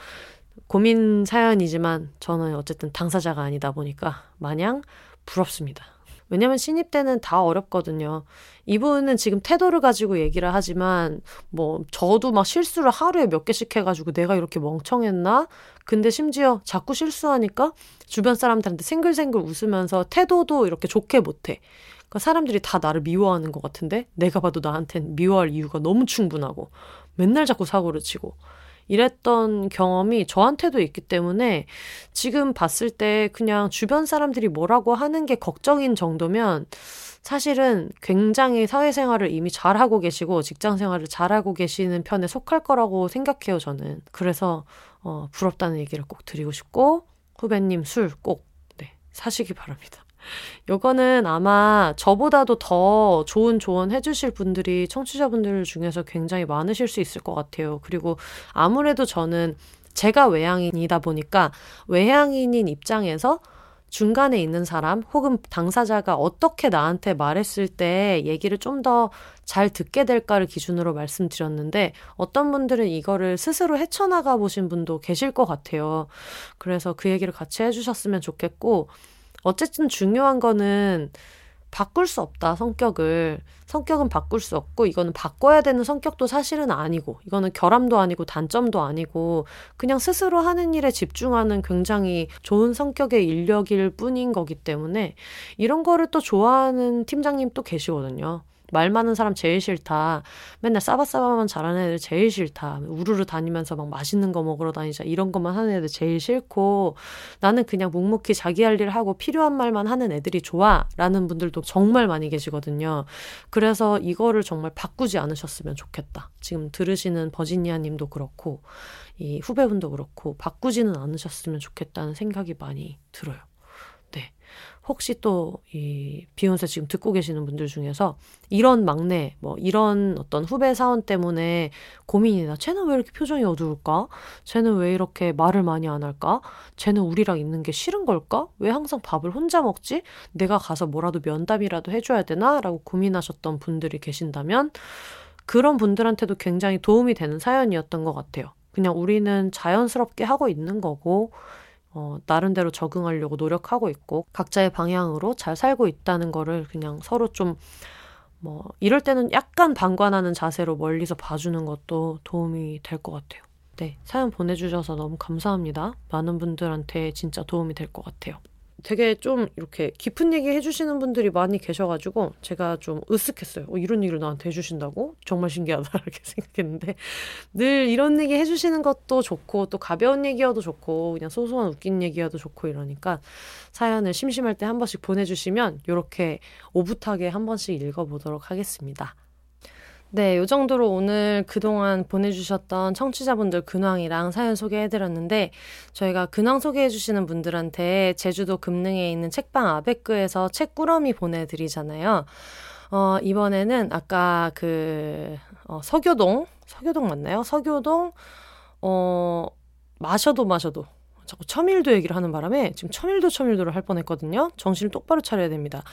고민 사연이지만 저는 어쨌든 당사자가 아니다 보니까 마냥 부럽습니다. 왜냐면 신입 때는 다 어렵거든요. 이분은 지금 태도를 가지고 얘기를 하지만 뭐 저도 막 실수를 하루에 몇 개씩 해가지고 내가 이렇게 멍청했나? 근데 심지어 자꾸 실수하니까 주변 사람들한테 생글생글 웃으면서 태도도 이렇게 좋게 못해. 그러니까 사람들이 다 나를 미워하는 것 같은데 내가 봐도 나한텐 미워할 이유가 너무 충분하고 맨날 자꾸 사고를 치고 이랬던 경험이 저한테도 있기 때문에 지금 봤을 때 그냥 주변 사람들이 뭐라고 하는 게 걱정인 정도면 사실은 굉장히 사회생활을 이미 잘하고 계시고 직장생활을 잘하고 계시는 편에 속할 거라고 생각해요, 저는. 그래서 어, 부럽다는 얘기를 꼭 드리고 싶고 후배님 술 꼭 네, 사시기 바랍니다. 요거는 아마 저보다도 더 좋은 조언 해주실 분들이 청취자분들 중에서 굉장히 많으실 수 있을 것 같아요. 그리고 아무래도 저는 제가 외향인이다 보니까 외향인인 입장에서 중간에 있는 사람 혹은 당사자가 어떻게 나한테 말했을 때 얘기를 좀 더 잘 듣게 될까를 기준으로 말씀드렸는데 어떤 분들은 이거를 스스로 헤쳐나가 보신 분도 계실 것 같아요. 그래서 그 얘기를 같이 해주셨으면 좋겠고 어쨌든 중요한 거는 바꿀 수 없다, 성격을. 성격은 바꿀 수 없고 이거는 바꿔야 되는 성격도 사실은 아니고 이거는 결함도 아니고 단점도 아니고 그냥 스스로 하는 일에 집중하는 굉장히 좋은 성격의 인력일 뿐인 거기 때문에 이런 거를 또 좋아하는 팀장님 또 계시거든요. 말 많은 사람 제일 싫다. 맨날 싸바싸바만 잘하는 애들 제일 싫다. 우르르 다니면서 막 맛있는 거 먹으러 다니자. 이런 것만 하는 애들 제일 싫고 나는 그냥 묵묵히 자기 할 일 하고 필요한 말만 하는 애들이 좋아. 라는 분들도 정말 많이 계시거든요. 그래서 이거를 정말 바꾸지 않으셨으면 좋겠다. 지금 들으시는 버지니아 님도 그렇고 이 후배분도 그렇고 바꾸지는 않으셨으면 좋겠다는 생각이 많이 들어요. 네. 혹시 또 이 비욘세 지금 듣고 계시는 분들 중에서 이런 막내, 뭐 이런 어떤 후배 사원 때문에 고민이나 쟤는 왜 이렇게 표정이 어두울까? 쟤는 왜 이렇게 말을 많이 안 할까? 쟤는 우리랑 있는 게 싫은 걸까? 왜 항상 밥을 혼자 먹지? 내가 가서 뭐라도 면담이라도 해줘야 되나? 라고 고민하셨던 분들이 계신다면 그런 분들한테도 굉장히 도움이 되는 사연이었던 것 같아요. 그냥 우리는 자연스럽게 하고 있는 거고 어, 나름대로 적응하려고 노력하고 있고 각자의 방향으로 잘 살고 있다는 거를 그냥 서로 좀 뭐 이럴 때는 약간 방관하는 자세로 멀리서 봐주는 것도 도움이 될 것 같아요. 네, 사연 보내주셔서 너무 감사합니다. 많은 분들한테 진짜 도움이 될 것 같아요. 되게 좀 이렇게 깊은 얘기 해주시는 분들이 많이 계셔가지고 제가 좀 으쓱했어요. 어, 이런 얘기를 나한테 해주신다고? 정말 신기하다 이렇게 생각했는데 늘 이런 얘기 해주시는 것도 좋고 또 가벼운 얘기여도 좋고 그냥 소소한 웃긴 얘기여도 좋고 이러니까 사연을 심심할 때 한 번씩 보내주시면 이렇게 오붓하게 한 번씩 읽어보도록 하겠습니다. 네, 요 정도로 오늘 그동안 보내주셨던 청취자분들 근황이랑 사연 소개해드렸는데 저희가 근황 소개해주시는 분들한테 제주도 금능에 있는 책방 아베크에서 책 꾸러미 보내드리잖아요. 어, 이번에는 아까 그 어, 서교동, 서교동 맞나요? 서교동 어, 마셔도 마셔도 자꾸 첨일도 얘기를 하는 바람에 지금 첨일도 첨일도를 할 뻔했거든요. 정신을 똑바로 차려야 됩니다.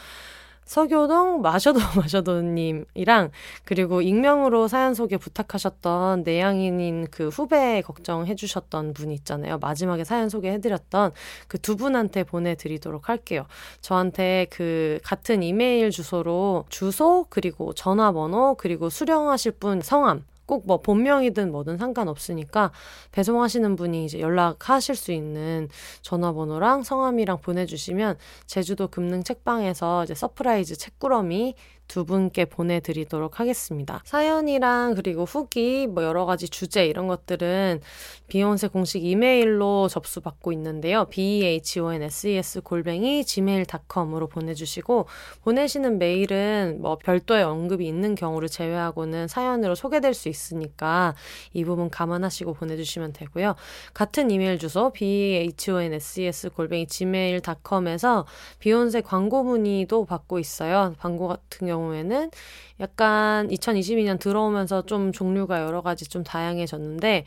서교동 마셔도 마셔도님이랑 그리고 익명으로 사연 소개 부탁하셨던 내향인인 그 후배 걱정해주셨던 분 있잖아요. 마지막에 사연 소개해드렸던 그 두 분한테 보내드리도록 할게요. 저한테 그 같은 이메일 주소로 주소 그리고 전화번호 그리고 수령하실 분 성함 꼭 뭐 본명이든 뭐든 상관없으니까 배송하시는 분이 이제 연락하실 수 있는 전화번호랑 성함이랑 보내주시면 제주도 금능 책방에서 이제 서프라이즈 책꾸러미 두 분께 보내드리도록 하겠습니다. 사연이랑 그리고 후기 뭐 여러 가지 주제 이런 것들은 비욘세 공식 이메일로 접수받고 있는데요. 비욘세스 골뱅이 지메일 닷컴으로 보내주시고 보내시는 메일은 뭐 별도의 언급이 있는 경우를 제외하고는 사연으로 소개될 수 있으니까 이 부분 감안하시고 보내주시면 되고요. 같은 이메일 주소 비욘세스 골뱅이 지메일 닷컴에서 비욘세 광고 문의도 받고 있어요. 광고 같은 경우 경우에는 약간 이천이십이 년 들어오면서 좀 종류가 여러 가지 좀 다양해졌는데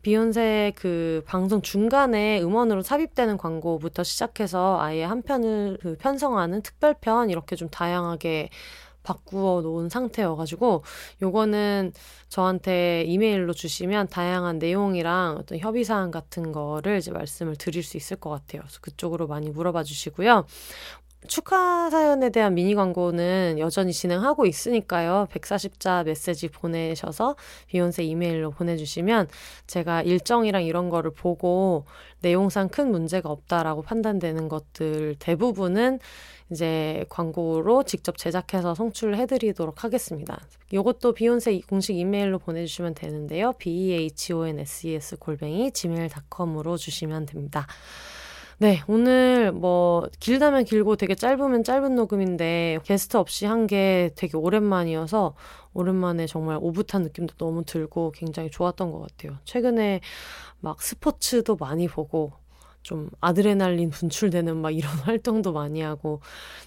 비욘세 그 방송 중간에 음원으로 삽입되는 광고부터 시작해서 아예 한 편을 그 편성하는 특별편 이렇게 좀 다양하게 바꾸어 놓은 상태여가지고 요거는 저한테 이메일로 주시면 다양한 내용이랑 어떤 협의사항 같은 거를 이제 말씀을 드릴 수 있을 것 같아요. 그래서 그쪽으로 많이 물어봐 주시고요. 축하 사연에 대한 미니 광고는 여전히 진행하고 있으니까요. 백사십 자 메시지 보내셔서 비욘세 이메일로 보내주시면 제가 일정이랑 이런 거를 보고 내용상 큰 문제가 없다라고 판단되는 것들 대부분은 이제 광고로 직접 제작해서 송출해드리도록 하겠습니다. 이것도 비욘세 공식 이메일로 보내주시면 되는데요. 비욘세스 골뱅이 지메일 닷컴으로 주시면 됩니다. 네, 오늘 뭐 길다면 길고 되게 짧으면 짧은 녹음인데 게스트 없이 한 게 되게 오랜만이어서 오랜만에 정말 오붓한 느낌도 너무 들고 굉장히 좋았던 것 같아요. 최근에 막 스포츠도 많이 보고 좀 아드레날린 분출되는 막 이런 활동도 많이 하고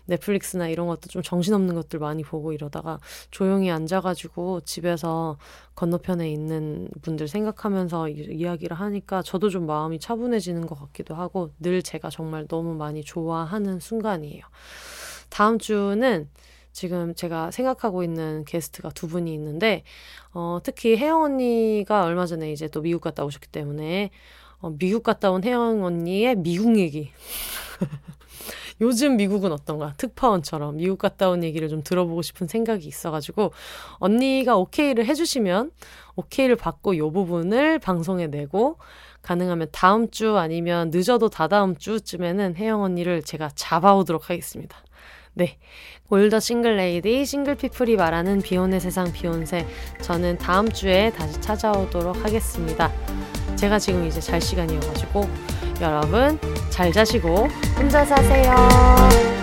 넷플릭스나 이런 것도 좀 정신없는 것들 많이 보고 이러다가 조용히 앉아가지고 집에서 건너편에 있는 분들 생각하면서 이야기를 하니까 저도 좀 마음이 차분해지는 것 같기도 하고 늘 제가 정말 너무 많이 좋아하는 순간이에요. 다음 주는 지금 제가 생각하고 있는 게스트가 두 분이 있는데 어, 특히 혜영 언니가 얼마 전에 이제 또 미국 갔다 오셨기 때문에 미국 갔다 온 혜영 언니의 미국 얘기 요즘 미국은 어떤가 특파원처럼 미국 갔다 온 얘기를 좀 들어보고 싶은 생각이 있어가지고 언니가 오케이를 해주시면 오케이를 받고 요 부분을 방송에 내고 가능하면 다음 주 아니면 늦어도 다다음 주쯤에는 혜영 언니를 제가 잡아오도록 하겠습니다. 네, 올더 싱글레이디 싱글피플이 말하는 비혼의 세상 비혼세 저는 다음 주에 다시 찾아오도록 하겠습니다. 제가 지금 이제 잘 시간이어가지고 여러분 잘 자시고 혼자 사세요.